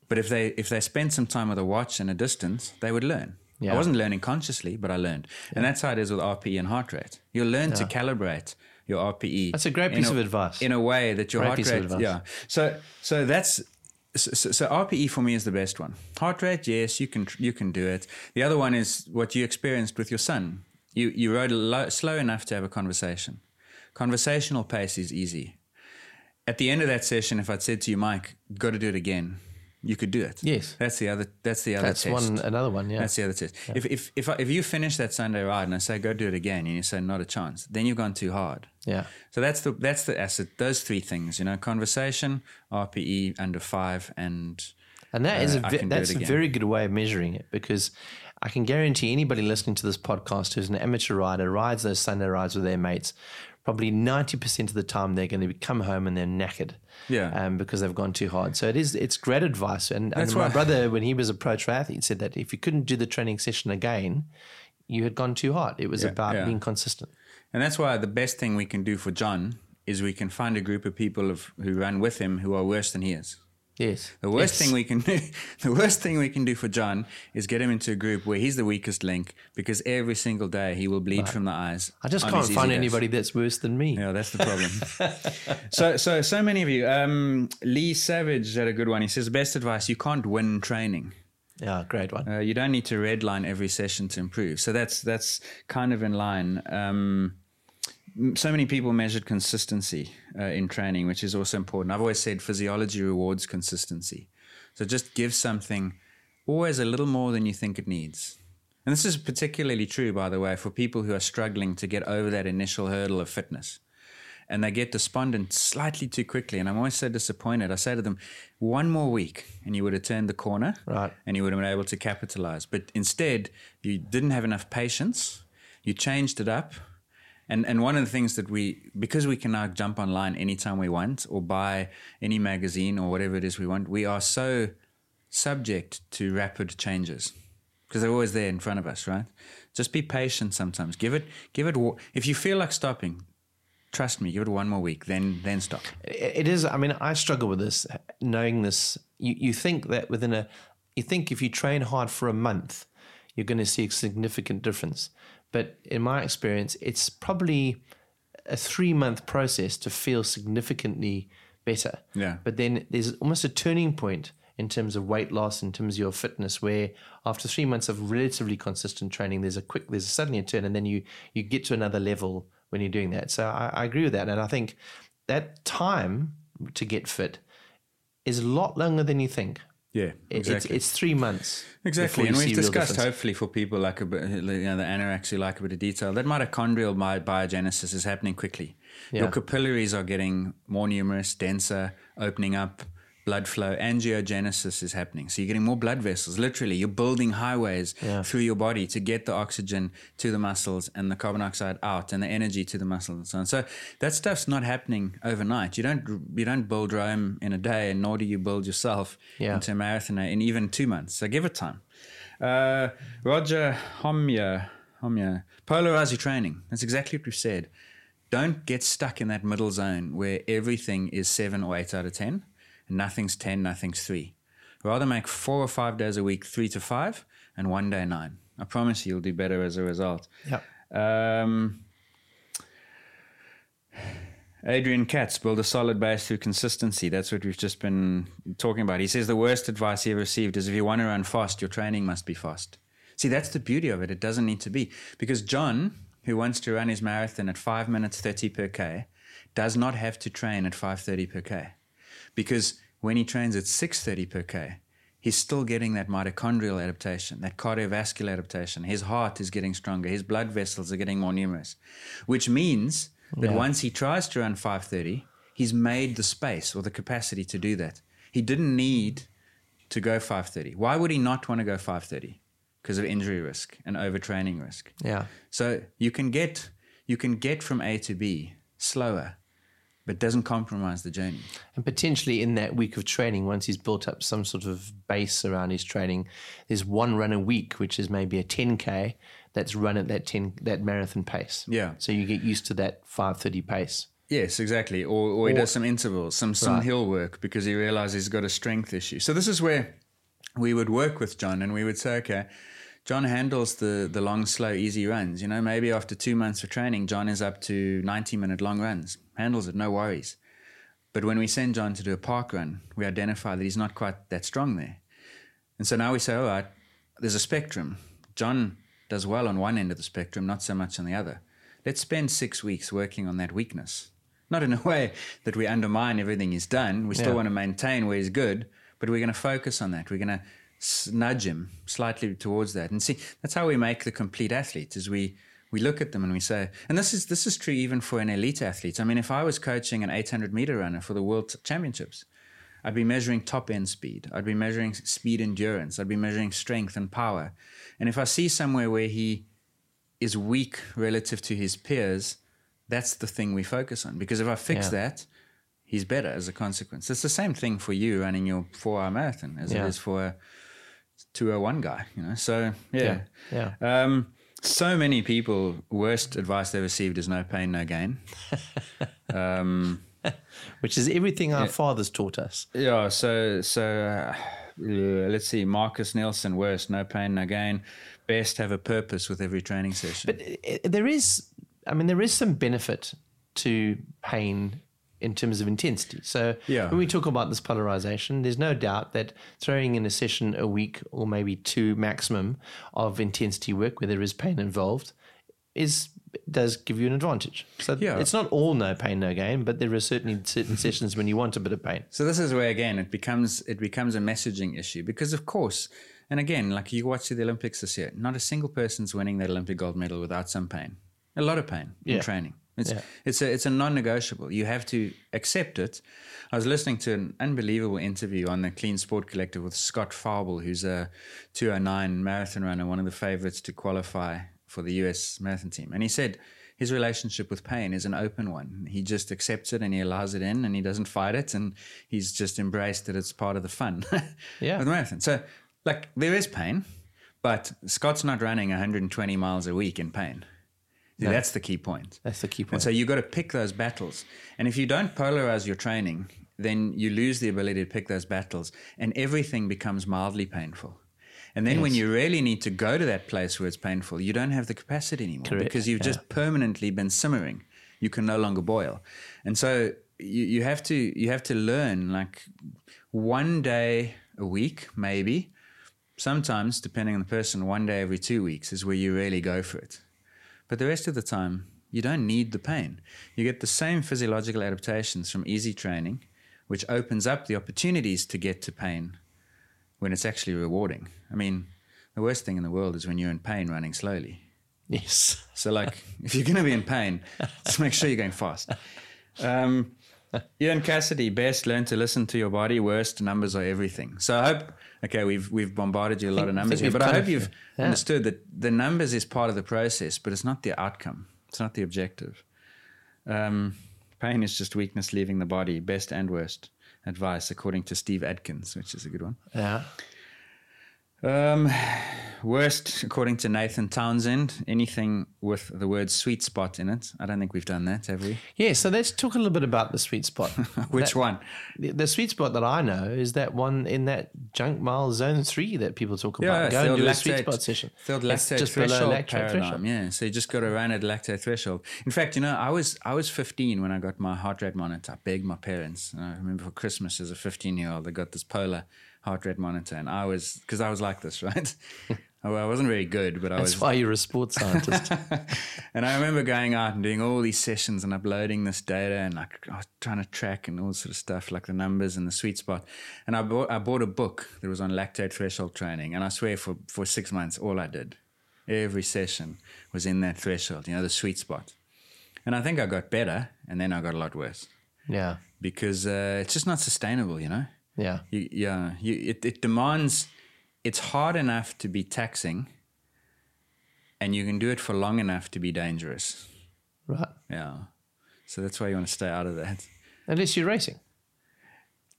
But if they if they spent some time with a watch and a distance, they would learn. Yeah. I wasn't learning consciously, but I learned. Yeah. And that's how it is with R P E and heart rate. You'll learn yeah. to calibrate your R P E. That's a great piece a, of advice. In a way that your great heart rate, yeah. So, so that's so, so R P E for me is the best one. Heart rate, yes, you can you can do it. The other one is what you experienced with your son. You you rode low, slow enough to have a conversation. Conversational pace is easy. At the end of that session, if I'd said to you, Mike, got to do it again, you could do it. Yes, that's the other. That's the other. That's test. one. Another one. Yeah, that's the other test. Yeah. If if if I, if you finish that Sunday ride and I say go do it again, and you say not a chance, then you've gone too hard. Yeah. So that's the that's the asset. Those three things, you know, conversation, R P E under five, and and that uh, is a ve- that's a very good way of measuring it, because I can guarantee anybody listening to this podcast who's an amateur rider rides those Sunday rides with their mates. Probably ninety percent of the time they're going to come home and they're knackered yeah. um, because they've gone too hard. So it is, it's great advice. And, and my brother, when he was a pro triathlete, said that if you couldn't do the training session again, you had gone too hard. It was yeah, about yeah. being consistent. And that's why the best thing we can do for John is we can find a group of people of, who run with him who are worse than he is. Yes. The worst yes. thing we can do, the worst thing we can do for John is get him into a group where he's the weakest link, because every single day he will bleed right. from the eyes. I just can't find anybody that's worse than me. Yeah, that's the problem. so, so, so many of you. Um, Lee Savage had a good one. He says, best advice, you can't win training. Yeah, great one. Uh, you don't need to redline every session to improve. So that's that's kind of in line. Um, so many people measured consistency uh, in training, which is also important. I've always said physiology rewards consistency. So just give something always a little more than you think it needs. And this is particularly true, by the way, for people who are struggling to get over that initial hurdle of fitness. And they get despondent slightly too quickly. And I'm always so disappointed. I say to them, one more week and you would have turned the corner, right? And you would have been able to capitalize. But instead, you didn't have enough patience. You changed it up. And and one of the things that we, because we can now jump online anytime we want or buy any magazine or whatever it is we want, we are so subject to rapid changes because they're always there in front of us, right? Just be patient sometimes. Give it, give it, if you feel like stopping, trust me, give it one more week, then then stop. It is, I mean, I struggle with this, knowing this. You, you think that within a, you think if you train hard for a month, you're going to see a significant difference. But in my experience, it's probably a three-month process to feel significantly better. Yeah. But then there's almost a turning point in terms of weight loss, in terms of your fitness, where after three months of relatively consistent training, there's a quick, there's suddenly a turn, and then you you get to another level when you're doing that. So I, I agree with that. And I think that time to get fit is a lot longer than you think. Yeah, exactly. It's, it's three months. Exactly. And we've discussed, hopefully, for people like a bit, you know, the anorexia, who like a bit of detail, that mitochondrial biogenesis is happening quickly. Yeah. Your capillaries are getting more numerous, denser, opening up, blood flow, angiogenesis is happening. So you're getting more blood vessels, literally. You're building highways yeah. through your body to get the oxygen to the muscles and the carbon dioxide out and the energy to the muscles and so on. So that stuff's not happening overnight. You don't you don't build Rome in a day, and nor do you build yourself yeah. into a marathoner in even two months. So give it time. Uh, Roger Homya, Homya, polarize your training. That's exactly what we've said. Don't get stuck in that middle zone where everything is seven or eight out of ten. Nothing's ten, nothing's three. Rather make four or five days a week, three to five, and one day nine. I promise you, you'll do better as a result. Yep. Um, Adrian Katz, build a solid base through consistency. That's what we've just been talking about. He says the worst advice he ever received is if you want to run fast, your training must be fast. See, that's the beauty of it. It doesn't need to be. Because John, who wants to run his marathon at five minutes thirty per K, does not have to train at five thirty per K. Because when he trains at six thirty per K, he's still getting that mitochondrial adaptation, that cardiovascular adaptation. His heart is getting stronger. His blood vessels are getting more numerous, which means that yeah. once he tries to run five thirty, he's made the space or the capacity to do that. He didn't need to go five thirty. Why would he not want to go five thirty? Because of injury risk and overtraining risk. Yeah. So you can get you can get from A to B slower, but doesn't compromise the journey. And potentially in that week of training, once he's built up some sort of base around his training, there's one run a week, which is maybe a ten K that's run at that ten that marathon pace. Yeah. So you get used to that five thirty pace. Yes, exactly. Or, or he or, does some intervals, some, some right. hill work, because he realizes he's got a strength issue. So this is where we would work with John, and we would say, okay, John handles the, the long, slow, easy runs. You know, maybe after two months of training, John is up to ninety-minute long runs. Handles it, no worries. But when we send John to do a park run, we identify that he's not quite that strong there. And so now we say, all right, there's a spectrum. John does well on one end of the spectrum, not so much on the other. Let's spend six weeks working on that weakness. Not in a way that we undermine everything he's done. We still yeah. want to maintain where he's good, but we're going to focus on that. We're going to nudge him slightly towards that. And see, that's how we make the complete athlete, is we we look at them and we say, and this is this is true even for an elite athlete. I mean, if I was coaching an eight hundred meter runner for the World Championships, I'd be measuring top end speed. I'd be measuring speed endurance. I'd be measuring strength and power. And if I see somewhere where he is weak relative to his peers, that's the thing we focus on. Because if I fix yeah. that, he's better as a consequence. It's the same thing for you running your four-hour marathon as yeah. it is for a two oh one guy, you know. So yeah, yeah. yeah. Um, so many people. Worst advice they received is no pain, no gain. um, which is everything our yeah. fathers taught us. Yeah, so so uh, let's see, Marcus Nelson, worst, no pain, no gain. Best, have a purpose with every training session. But there is, I mean, there is some benefit to pain in terms of intensity. So yeah. when we talk about this polarization, there's no doubt that throwing in a session a week or maybe two maximum of intensity work where there is pain involved is does give you an advantage. So yeah. it's not all no pain, no gain, but there are certainly certain sessions when you want a bit of pain. So this is where, again, it becomes it becomes a messaging issue because, of course, and again, like you watch the Olympics this year, not a single person's winning that Olympic gold medal without some pain. A lot of pain yeah. in training. It's yeah. it's a it's a non-negotiable. You have to accept it. I was listening to an unbelievable interview on the Clean Sport Collective with Scott Fauble, who's a two oh nine marathon runner, one of the favorites to qualify for the U S marathon team. And he said his relationship with pain is an open one. He just accepts it and he allows it in and he doesn't fight it, and he's just embraced that it's part of the fun yeah. of the marathon. So, like, there is pain, but Scott's not running one hundred twenty miles a week in pain. Yeah, no. That's the key point. That's the key point. And so you've got to pick those battles. And if you don't polarize your training, then you lose the ability to pick those battles and everything becomes mildly painful. And then yes. when you really need to go to that place where it's painful, you don't have the capacity anymore. Correct. Because you've yeah. just permanently been simmering. You can no longer boil. And so you, you have to you have to learn, like, one day a week, maybe, sometimes, depending on the person, one day every two weeks is where you really go for it. But the rest of the time, you don't need the pain. You get the same physiological adaptations from easy training, which opens up the opportunities to get to pain when it's actually rewarding. I mean, the worst thing in the world is when you're in pain running slowly. Yes. So, like, if you're going to be in pain, just make sure you're going fast. Um, Ian Cassidy, best, learn to listen to your body. Worst, numbers are everything. So I hope, okay, we've we've bombarded you a lot think, of numbers here, but I hope you've yeah. understood that the numbers is part of the process, but it's not the outcome. It's not the objective. Um, pain is just weakness leaving the body, best and worst advice, according to Steve Adkins, which is a good one. Yeah. Um, worst, according to Nathan Townsend, anything with the word sweet spot in it. I don't think we've done that, have we? Yeah, so let's talk a little bit about the sweet spot. Which that, one? The, the sweet spot that I know is that one in that junk mile zone three that people talk about. Yeah, Go and do lactate, a sweet spot session. Filled lactate just threshold below lactate paradigm. Threshold. Yeah, so you just got to run at lactate threshold. In fact, you know, I was I was fifteen when I got my heart rate monitor. I begged my parents. And I remember for Christmas as a fifteen-year-old, they got this Polar heart rate monitor, and I was, because I was like this, right? I wasn't very good, but I That's was. That's why you're a sports scientist. And I remember going out and doing all these sessions and uploading this data, and like I was trying to track and all sort of stuff, like the numbers and the sweet spot. And I bought I bought a book that was on lactate threshold training, and I swear for for six months, all I did, every session was in that threshold, you know, the sweet spot. And I think I got better, and then I got a lot worse. Yeah, because uh, it's just not sustainable, you know. Yeah, you, yeah. You, it, it demands. It's hard enough to be taxing, and you can do it for long enough to be dangerous. Right. Yeah. So that's why you want to stay out of that. Unless you're racing.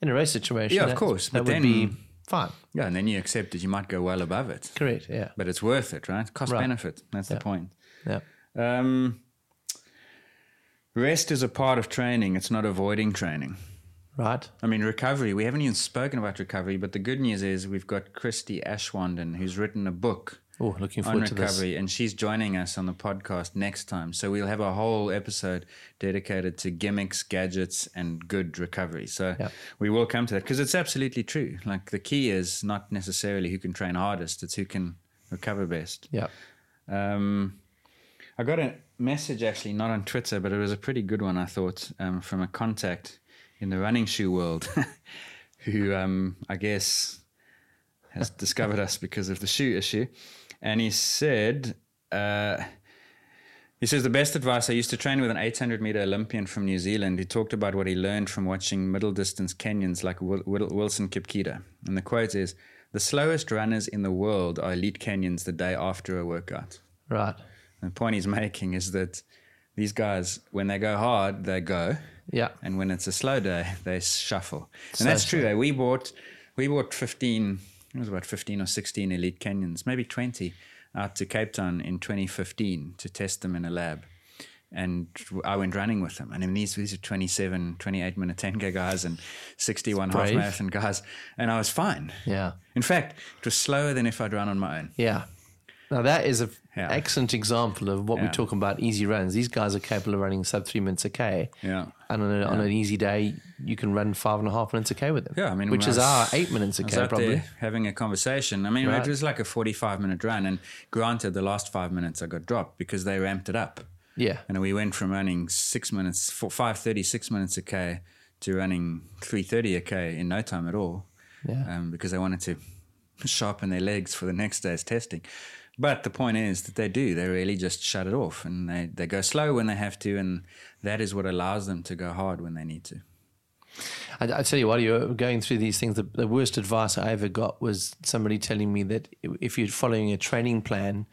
In a race situation, yeah, of course, that but would then, be fine. Yeah, and then you accept that you might go well above it. Correct. Yeah. But it's worth it, right? Cost right. benefit. That's yeah. the point. Yeah. Um, rest is a part of training. It's not avoiding training. Right. I mean, recovery, we haven't even spoken about recovery, but the good news is we've got Christy Aschwanden, who's written a book oh, looking forward on recovery, to this. And she's joining us on the podcast next time. So we'll have a whole episode dedicated to gimmicks, gadgets, and good recovery. So yep. we will come to that because it's absolutely true. Like, the key is not necessarily who can train hardest, it's who can recover best. Yeah. Um, I got a message, actually, not on Twitter, but it was a pretty good one, I thought, um, from a contact in the running shoe world, who um, I guess has discovered us because of the shoe issue. And he said, uh, he says, the best advice, I used to train with an eight hundred meter Olympian from New Zealand who talked about what he learned from watching middle distance Kenyans like Wil- Wil- Wilson Kipketer. And the quote is, the slowest runners in the world are elite Kenyans the day after a workout. Right. And the point he's making is that these guys, when they go hard, they go. Yeah. And when it's a slow day, they shuffle. And so that's true. Eh? We bought we bought fifteen, it was about fifteen or sixteen elite Kenyans, maybe twenty, out to Cape Town in twenty fifteen to test them in a lab. And I went running with them. And I mean, these, these are twenty-seven, twenty-eight minute ten K guys and sixty-one half marathon guys. And I was fine. Yeah. In fact, it was slower than if I'd run on my own. Yeah. Now, that is an yeah. excellent example of what yeah. we're talking about, easy runs. These guys are capable of running sub three minutes a K. Yeah. And on, a, yeah. on an easy day, you can run five and a half minutes a K with them. Yeah, I mean, which is was, our eight minutes a K, out probably. There having a conversation. I mean, right. it was like a forty-five minute run. And granted, the last five minutes I got dropped because they ramped it up. Yeah. And we went from running six minutes, four, five thirty, six minutes a K to running three thirty a K in no time at all. Yeah. Um, because they wanted to sharpen their legs for the next day's testing. But the point is that they do. They really just shut it off, and they, they go slow when they have to, and that is what allows them to go hard when they need to. I, I tell you what, you're going through these things. The, the worst advice I ever got was somebody telling me that if you're following a training plan,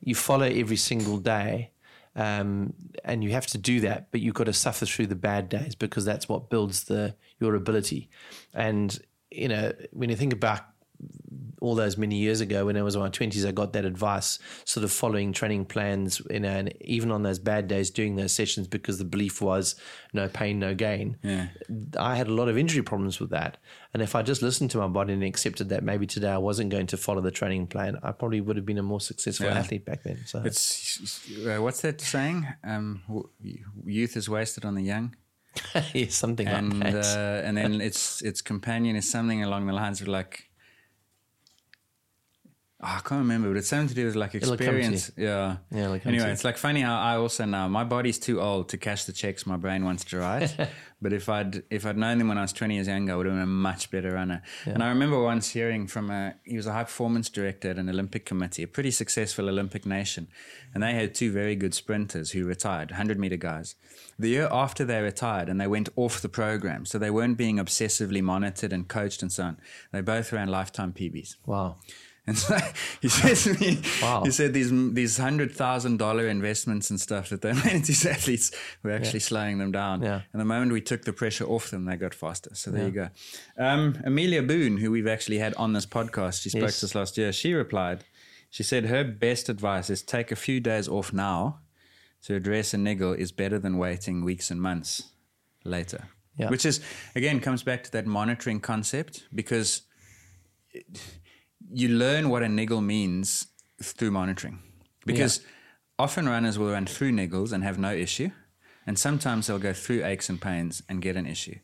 you follow every single day. Um, and you have to do that, but you've got to suffer through the bad days because that's what builds the your ability. And, you know, when you think about all those many years ago when I was in my twenties, I got that advice, sort of following training plans, you know, and even on those bad days doing those sessions because the belief was no pain, no gain. Yeah. I had a lot of injury problems with that. And if I just listened to my body and accepted that maybe today I wasn't going to follow the training plan, I probably would have been a more successful yeah. athlete back then. So it's uh, what's that saying? Um, youth is wasted on the young. yeah, something and, like that. Uh, and then its its companion is something along the lines of like, oh, I can't remember, but it's something to do with like experience. Yeah. Yeah. Anyway, it's like funny how I also now, my body's too old to cash the checks my brain wants to write. But if I'd if I'd known them when I was twenty years younger, I would have been a much better runner. Yeah. And I remember once hearing from a, he was a high performance director at an Olympic committee, a pretty successful Olympic nation. And they had two very good sprinters who retired, one hundred meter guys. The year after they retired and they went off the program, so they weren't being obsessively monitored and coached and so on. They both ran lifetime P Bs. Wow. And so he says to me, wow. he said these these one hundred thousand dollars investments and stuff that they made into these athletes were actually yeah. slowing them down. Yeah. And the moment we took the pressure off them, they got faster. So there yeah. you go. Um, Amelia Boone, who we've actually had on this podcast, she spoke yes. to us last year. She replied, she said her best advice is take a few days off now to address a niggle is better than waiting weeks and months later. Yeah. Which is, again, comes back to that monitoring concept because... It, you learn what a niggle means through monitoring because yeah. often runners will run through niggles and have no issue, and sometimes they'll go through aches and pains and get an issue.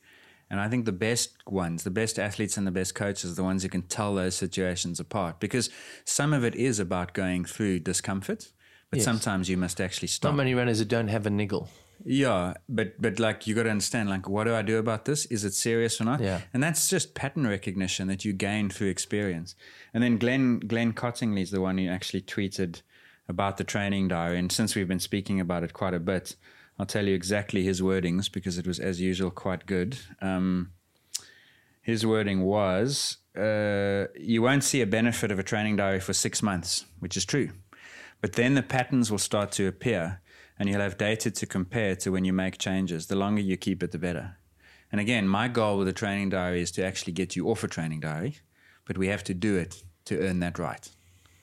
And I think the best ones, the best athletes and the best coaches are the ones who can tell those situations apart because some of it is about going through discomfort, but yes. sometimes you must actually stop. Not many runners who don't have a niggle. Yeah, but but like you got to understand, like, what do I do about this? Is it serious or not? Yeah. And that's just pattern recognition that you gain through experience. And then Glenn Glenn Cottingley is the one who actually tweeted about the training diary. And since we've been speaking about it quite a bit, I'll tell you exactly his wordings because it was, as usual, quite good. Um, his wording was, uh, you won't see a benefit of a training diary for six months, which is true. But then the patterns will start to appear. And you'll have data to compare to when you make changes. The longer you keep it, the better. And again, my goal with a training diary is to actually get you off a training diary, but we have to do it to earn that right.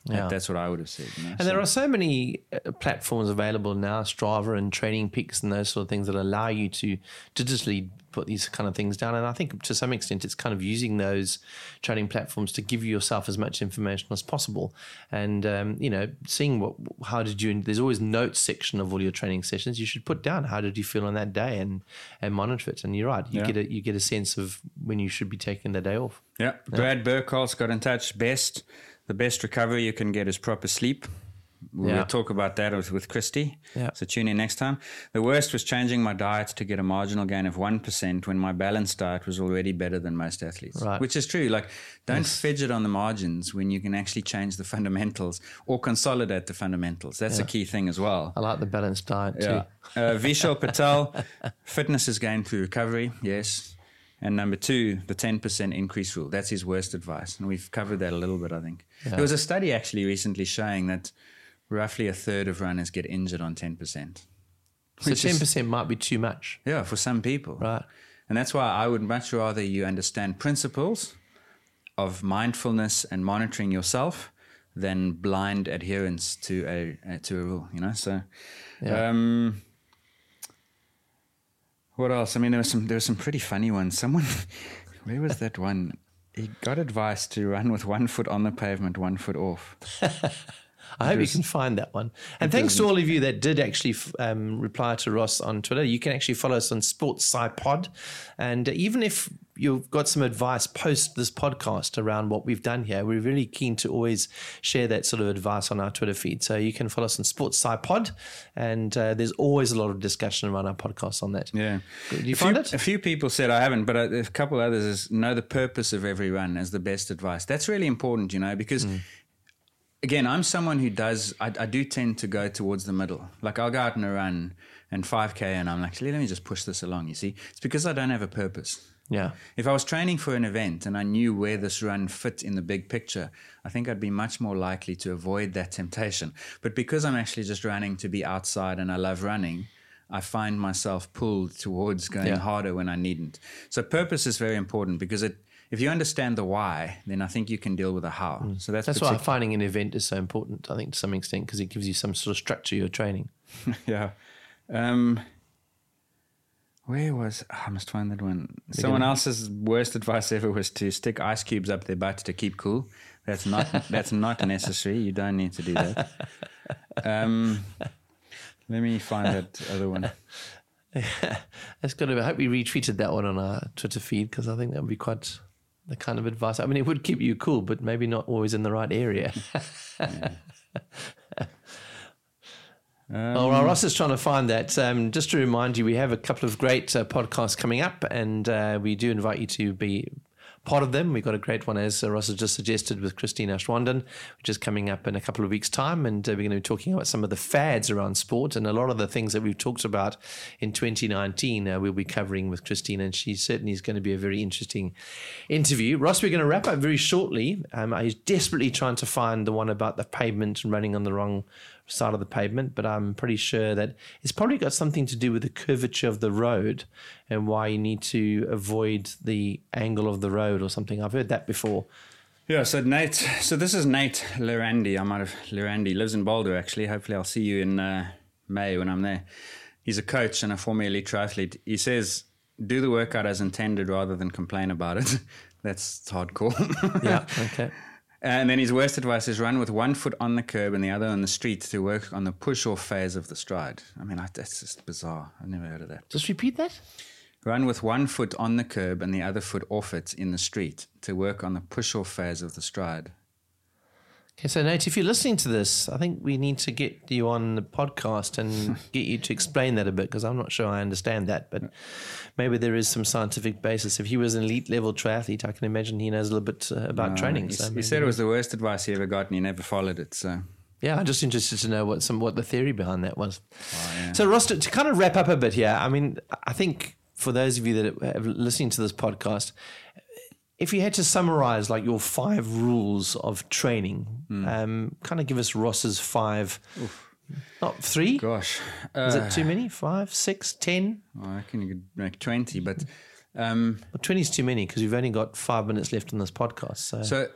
Yeah. That, that's what I would have said. You know? And so, there are so many uh, platforms available now, Strava and Training Peaks and those sort of things that allow you to digitally put these kind of things down. And I think to some extent it's kind of using those training platforms to give yourself as much information as possible. And, um, you know, seeing what, how did you, there's always notes section of all your training sessions. You should put down how did you feel on that day and, and monitor it. And you're right, you yeah. get a, you get a sense of when you should be taking the day off. Yeah. yeah. Brad Burkholz got in touch. Best, the best recovery you can get is proper sleep. We'll yeah. talk about that with, with Christy. Yeah. So tune in next time. The worst was changing my diet to get a marginal gain of one percent when my balanced diet was already better than most athletes, right. which is true. Like, don't yes. fidget on the margins when you can actually change the fundamentals or consolidate the fundamentals. That's yeah. a key thing as well. I like the balanced diet yeah. too. uh, Vishal Patel, fitness is gained through recovery, yes. And number two, the ten percent increase rule. That's his worst advice. And we've covered that a little bit, I think. Yeah. There was a study actually recently showing that roughly a third of runners get injured on ten percent. So ten percent is, might be too much. Yeah, for some people. Right. And that's why I would much rather you understand principles of mindfulness and monitoring yourself than blind adherence to a, a to a rule, you know? So yeah. um, What else? I mean, there were some there were some pretty funny ones. Someone, where was that one? He got advice to run with one foot on the pavement, one foot off. I hope was, you can find that one. And thanks to all of you that did actually um, reply to Ross on Twitter. You can actually follow us on Sports SciPod. And even if you've got some advice post this podcast around what we've done here, we're really keen to always share that sort of advice on our Twitter feed. So you can follow us on Sports SciPod. And uh, there's always a lot of discussion around our podcast on that. Yeah. Did you a find few, it? A few people said I haven't, but a, a couple others is know the purpose of every run as the best advice. That's really important, you know, because... Mm. Again, I'm someone who does, I, I do tend to go towards the middle. Like I'll go out and a run and five K and I'm like, let me just push this along, you see. It's because I don't have a purpose. Yeah. If I was training for an event and I knew where this run fit in the big picture, I think I'd be much more likely to avoid that temptation. But because I'm actually just running to be outside and I love running, I find myself pulled towards going yeah. harder when I needn't. So purpose is very important because it, if you understand the why, then I think you can deal with the how. Mm. So that's that's partic- why finding an event is so important, I think, to some extent, because it gives you some sort of structure to your training. yeah. Um, where was... Oh, I must find that one. We're Someone gonna... else's worst advice ever was to stick ice cubes up their butts to keep cool. That's not that's not necessary. You don't need to do that. Um, let me find that other one. Yeah. That's good. I hope we retweeted that one on our Twitter feed, because I think that would be quite... the kind of advice. I mean, it would keep you cool, but maybe not always in the right area. yeah. Um, well, while Ross is trying to find that, um, just to remind you, we have a couple of great uh, podcasts coming up, and uh, we do invite you to be part of them. We've got a great one, as Ross has just suggested, with Christy Aschwanden, which is coming up in a couple of weeks' time. And uh, we're going to be talking about some of the fads around sport, and a lot of the things that we've talked about in twenty nineteen uh, we'll be covering with Christine, and she certainly is going to be a very interesting interview. Ross, we're going to wrap up very shortly. Um, I was desperately trying to find the one about the pavement and running on the wrong side of the pavement, but I'm pretty sure that it's probably got something to do with the curvature of the road and why you need to avoid the angle of the road or something. I've heard that before. Yeah, so Nate, so this is Nate Lurandi. I might have, Lurandi lives in Boulder, actually. Hopefully I'll see you in uh, May when I'm there. He's a coach and a former elite triathlete. He says, do the workout as intended rather than complain about it. That's hardcore. yeah, okay. And then his worst advice is run with one foot on the curb and the other on the street to work on the push-off phase of the stride. I mean, I, that's just bizarre. I've never heard of that. Just repeat that. Run with one foot on the curb and the other foot off it in the street to work on the push-off phase of the stride. Okay, so Nate, if you're listening to this, I think we need to get you on the podcast and get you to explain that a bit, because I'm not sure I understand that, but maybe there is some scientific basis. If he was an elite-level triathlete, I can imagine he knows a little bit uh, about no, training. He, so he said it was the worst advice he ever got, and he never followed it, so... Yeah, I'm just interested to know what some what the theory behind that was. Oh, yeah. So, Ross, to, to kind of wrap up a bit here, I mean, I think... for those of you that are listening to this podcast, if you had to summarize like your five rules of training, mm. um, kind of give us Ross's five, Oof. not three. Gosh. Uh, Is it too many? Five, six, ten? Well, I reckon you could make twenty, but... Um, well, twenty is too many because we've only got five minutes left in this podcast. So... so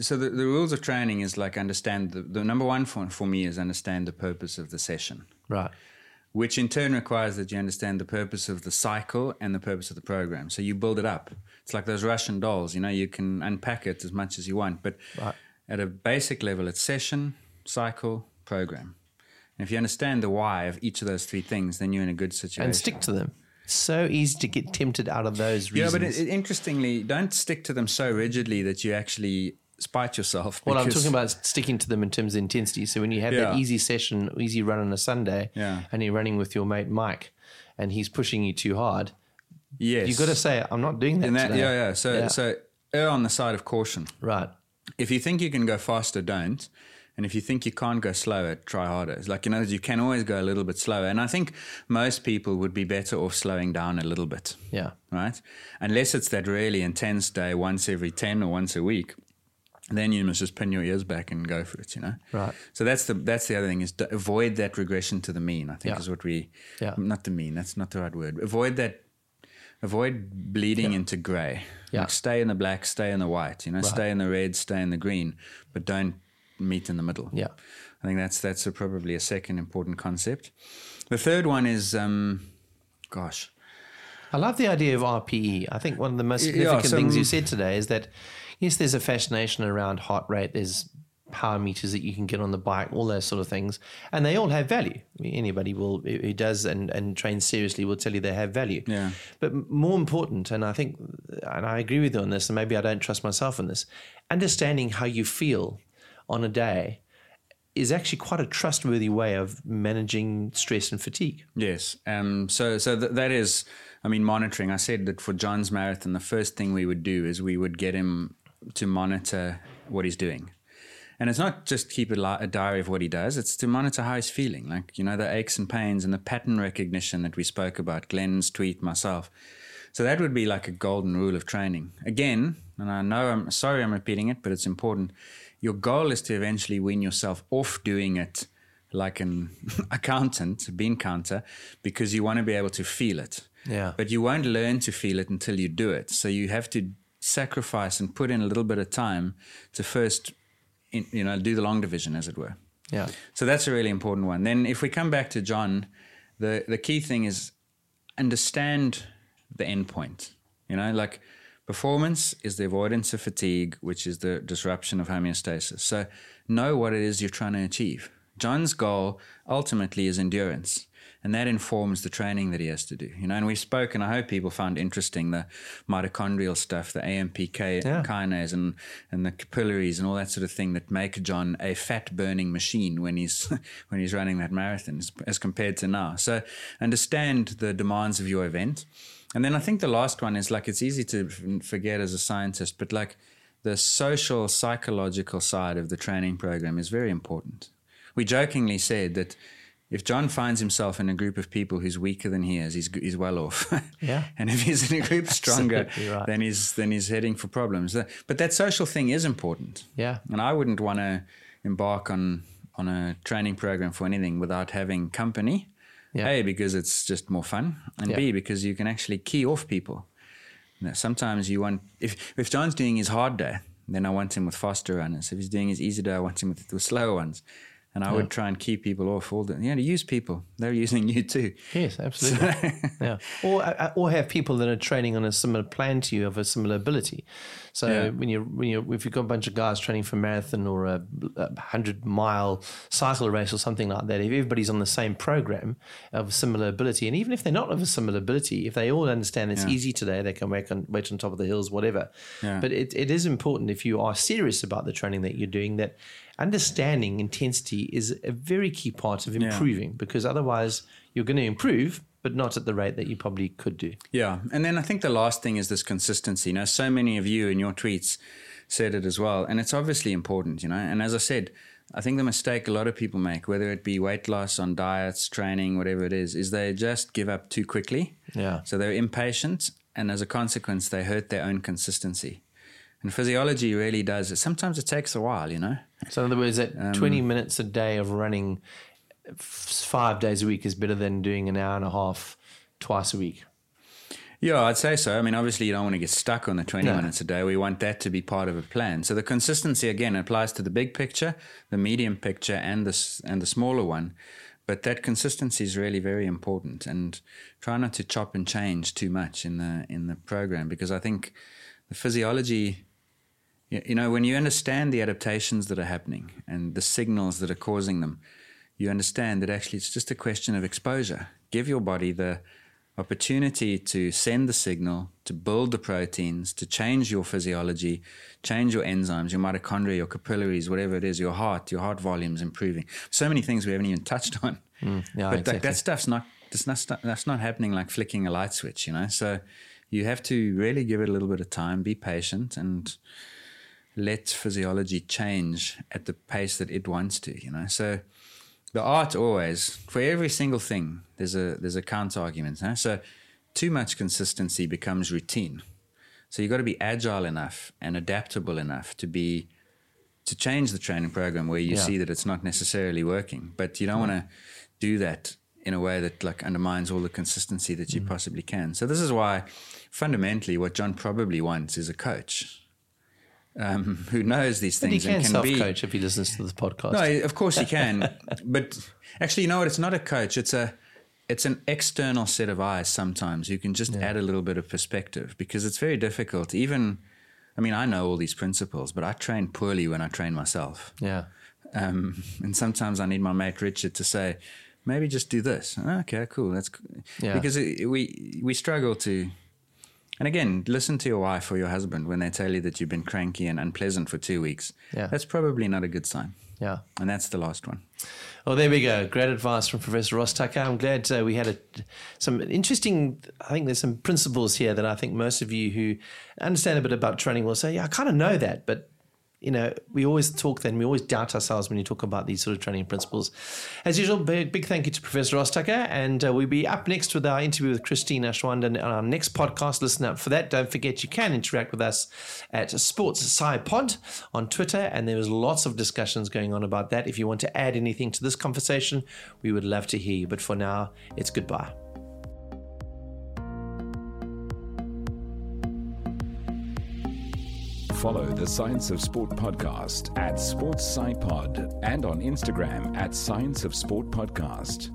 So the, the rules of training is like understand, the, the number one for, for me is understand the purpose of the session. Right. Which in turn requires that you understand the purpose of the cycle and the purpose of the program. So you build it up. It's like those Russian dolls, you know, you can unpack it as much as you want. But right. at a basic level, it's session, cycle, program. And if you understand the why of each of those three things, then you're in a good situation. And stick to them. So easy to get tempted out of those reasons. Yeah, but it, it, interestingly, don't stick to them so rigidly that you actually... spite yourself. Well, I'm talking about sticking to them in terms of intensity. So when you have yeah. that easy session, easy run on a Sunday, yeah. and you're running with your mate Mike, and he's pushing you too hard, yes, you've got to say, "I'm not doing that." And that today. Yeah, yeah. So, yeah. so err on the side of caution. Right. If you think you can go faster, don't. And if you think you can't go slower, try harder. It's like, you know, you can always go a little bit slower. And I think most people would be better off slowing down a little bit. Yeah. Right. Unless it's that really intense day once every ten or once a week. Then you must just pin your ears back and go for it, you know? Right. So that's the that's the other thing, is to avoid that regression to the mean, I think yeah. is what we... Yeah. Not the mean, that's not the right word. Avoid that, avoid bleeding yeah. into grey. Yeah. Like stay in the black, stay in the white, you know? Right. Stay in the red, stay in the green, but don't meet in the middle. Yeah. I think that's that's a, probably a second important concept. The third one is, um, gosh, I love the idea of R P E. I think one of the most significant yeah, so, things you said today is that, yes, there's a fascination around heart rate, there's power meters that you can get on the bike, all those sort of things, and they all have value. Anybody will who does and, and trains seriously will tell you they have value. Yeah. But more important, and I think, and I agree with you on this, and maybe I don't trust myself on this, understanding how you feel on a day is actually quite a trustworthy way of managing stress and fatigue. Yes. Um, so so th- that is, I mean, monitoring. I said that for John's marathon, the first thing we would do is we would get him to monitor what he's doing. And it's not just keep a, li- a diary of what he does, it's to monitor how he's feeling. Like, you know, the aches and pains and the pattern recognition that we spoke about, Glenn's tweet, myself. So that would be like a golden rule of training. Again, and I know I'm sorry I'm repeating it, but it's important. Your goal is to eventually wean yourself off doing it like an accountant, a bean counter, because you want to be able to feel it. Yeah. But you won't learn to feel it until you do it. So you have to sacrifice and put in a little bit of time to first, in, you know, do the long division, as it were. Yeah. So that's a really important one. Then if we come back to John, the, the key thing is understand the end point, you know, like performance is the avoidance of fatigue, which is the disruption of homeostasis. So know what it is you're trying to achieve. John's goal ultimately is endurance, and that informs the training that he has to do. You know, and we've spoken, I hope people found interesting, the mitochondrial stuff, the A M P K yeah. kinase and, and the capillaries and all that sort of thing that make John a fat-burning machine when he's when he's running that marathon as, as compared to now. So understand the demands of your event. And then I think the last one is like, it's easy to forget as a scientist, but like the social, psychological side of the training program is very important. We jokingly said that if John finds himself in a group of people who's weaker than he is, he's, he's well off. Yeah. And if he's in a group stronger, right. then he's then he's heading for problems. But that social thing is important. Yeah. And I wouldn't want to embark on on a training program for anything without having company. Yeah. A, because it's just more fun, and yeah. B, because you can actually key off people. You know, sometimes you want, if if John's doing his hard day, then I want him with faster runners. If he's doing his easy day, I want him with, with slower ones. And I yeah. would try and key people off all the, you know, to use people. They're using you too. Yes, absolutely. So yeah. Or or have people that are training on a similar plan to you, of a similar ability. So yeah. when you when you if you've got a bunch of guys training for a marathon or a hundred mile cycle race or something like that, if everybody's on the same program of similar ability, and even if they're not of a similar ability, if they all understand it's yeah. easy today, they can wait on wait on top of the hills, whatever. Yeah. But it, it is important, if you are serious about the training that you're doing, that understanding intensity is a very key part of improving, yeah. because otherwise you're going to improve, but not at the rate that you probably could do. Yeah. And then I think the last thing is this consistency. Now, so many of you in your tweets said it as well, and it's obviously important, you know. And as I said, I think the mistake a lot of people make, whether it be weight loss on diets, training, whatever it is, is they just give up too quickly. Yeah. So they're impatient, and as a consequence, they hurt their own consistency. And physiology really does it. Sometimes it takes a while, you know. So in other words, that um, twenty minutes a day of running five days a week is better than doing an hour and a half twice a week. Yeah, I'd say so. I mean, obviously you don't want to get stuck on the twenty no. minutes a day. We want that to be part of a plan. So the consistency, again, applies to the big picture, the medium picture, and the, and the smaller one. But that consistency is really very important. And try not to chop and change too much in the in the program, because I think the physiology, you know, when you understand the adaptations that are happening and the signals that are causing them, you understand that actually it's just a question of exposure. Give your body the opportunity to send the signal, to build the proteins, to change your physiology, change your enzymes, your mitochondria, your capillaries, whatever it is, your heart, your heart volume's improving. So many things we haven't even touched on. Mm, yeah, but exactly. that, that stuff's not, that's not, that's not happening like flicking a light switch, you know. So you have to really give it a little bit of time, be patient, and let physiology change at the pace that it wants to, you know. So the art always, for every single thing, there's a there's a counter argument. Huh? So too much consistency becomes routine. So you've got to be agile enough and adaptable enough to be to change the training program where you yeah. see that it's not necessarily working. But you don't mm. want to do that in a way that like undermines all the consistency that you mm. possibly can. So this is why fundamentally what John probably wants is a coach. Um, who knows these things. But he can, and can self-coach be, if he listens to this podcast. No, of course he can. But actually, you know what? It's not a coach. It's a it's an external set of eyes sometimes. You can just yeah. add a little bit of perspective, because it's very difficult. Even, I mean, I know all these principles, but I train poorly when I train myself. Yeah. Um, and sometimes I need my mate Richard to say, maybe just do this. Okay, cool. That's cool. Yeah. Because it, we we struggle to, and again, listen to your wife or your husband when they tell you that you've been cranky and unpleasant for two weeks. Yeah. That's probably not a good sign. Yeah. And that's the last one. Well, there we go. Great advice from Professor Ross Tucker. I'm glad uh, we had a, some interesting, I think there's some principles here that I think most of you who understand a bit about training will say, yeah, I kind of know that, but you know, we always talk then, we always doubt ourselves when you talk about these sort of training principles. As usual, big, big thank you to Professor Ross Tucker, and uh, we'll be up next with our interview with Christy Aschwanden on our next podcast. Listen up for that. Don't forget, you can interact with us at Sports Sci Pod on Twitter, and there was lots of discussions going on about that. If you want to add anything to this conversation, we would love to hear you. But for now, it's goodbye. Follow the Science of Sport podcast at Sports Sci Pod and on Instagram at Science of Sport Podcast.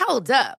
Hold up.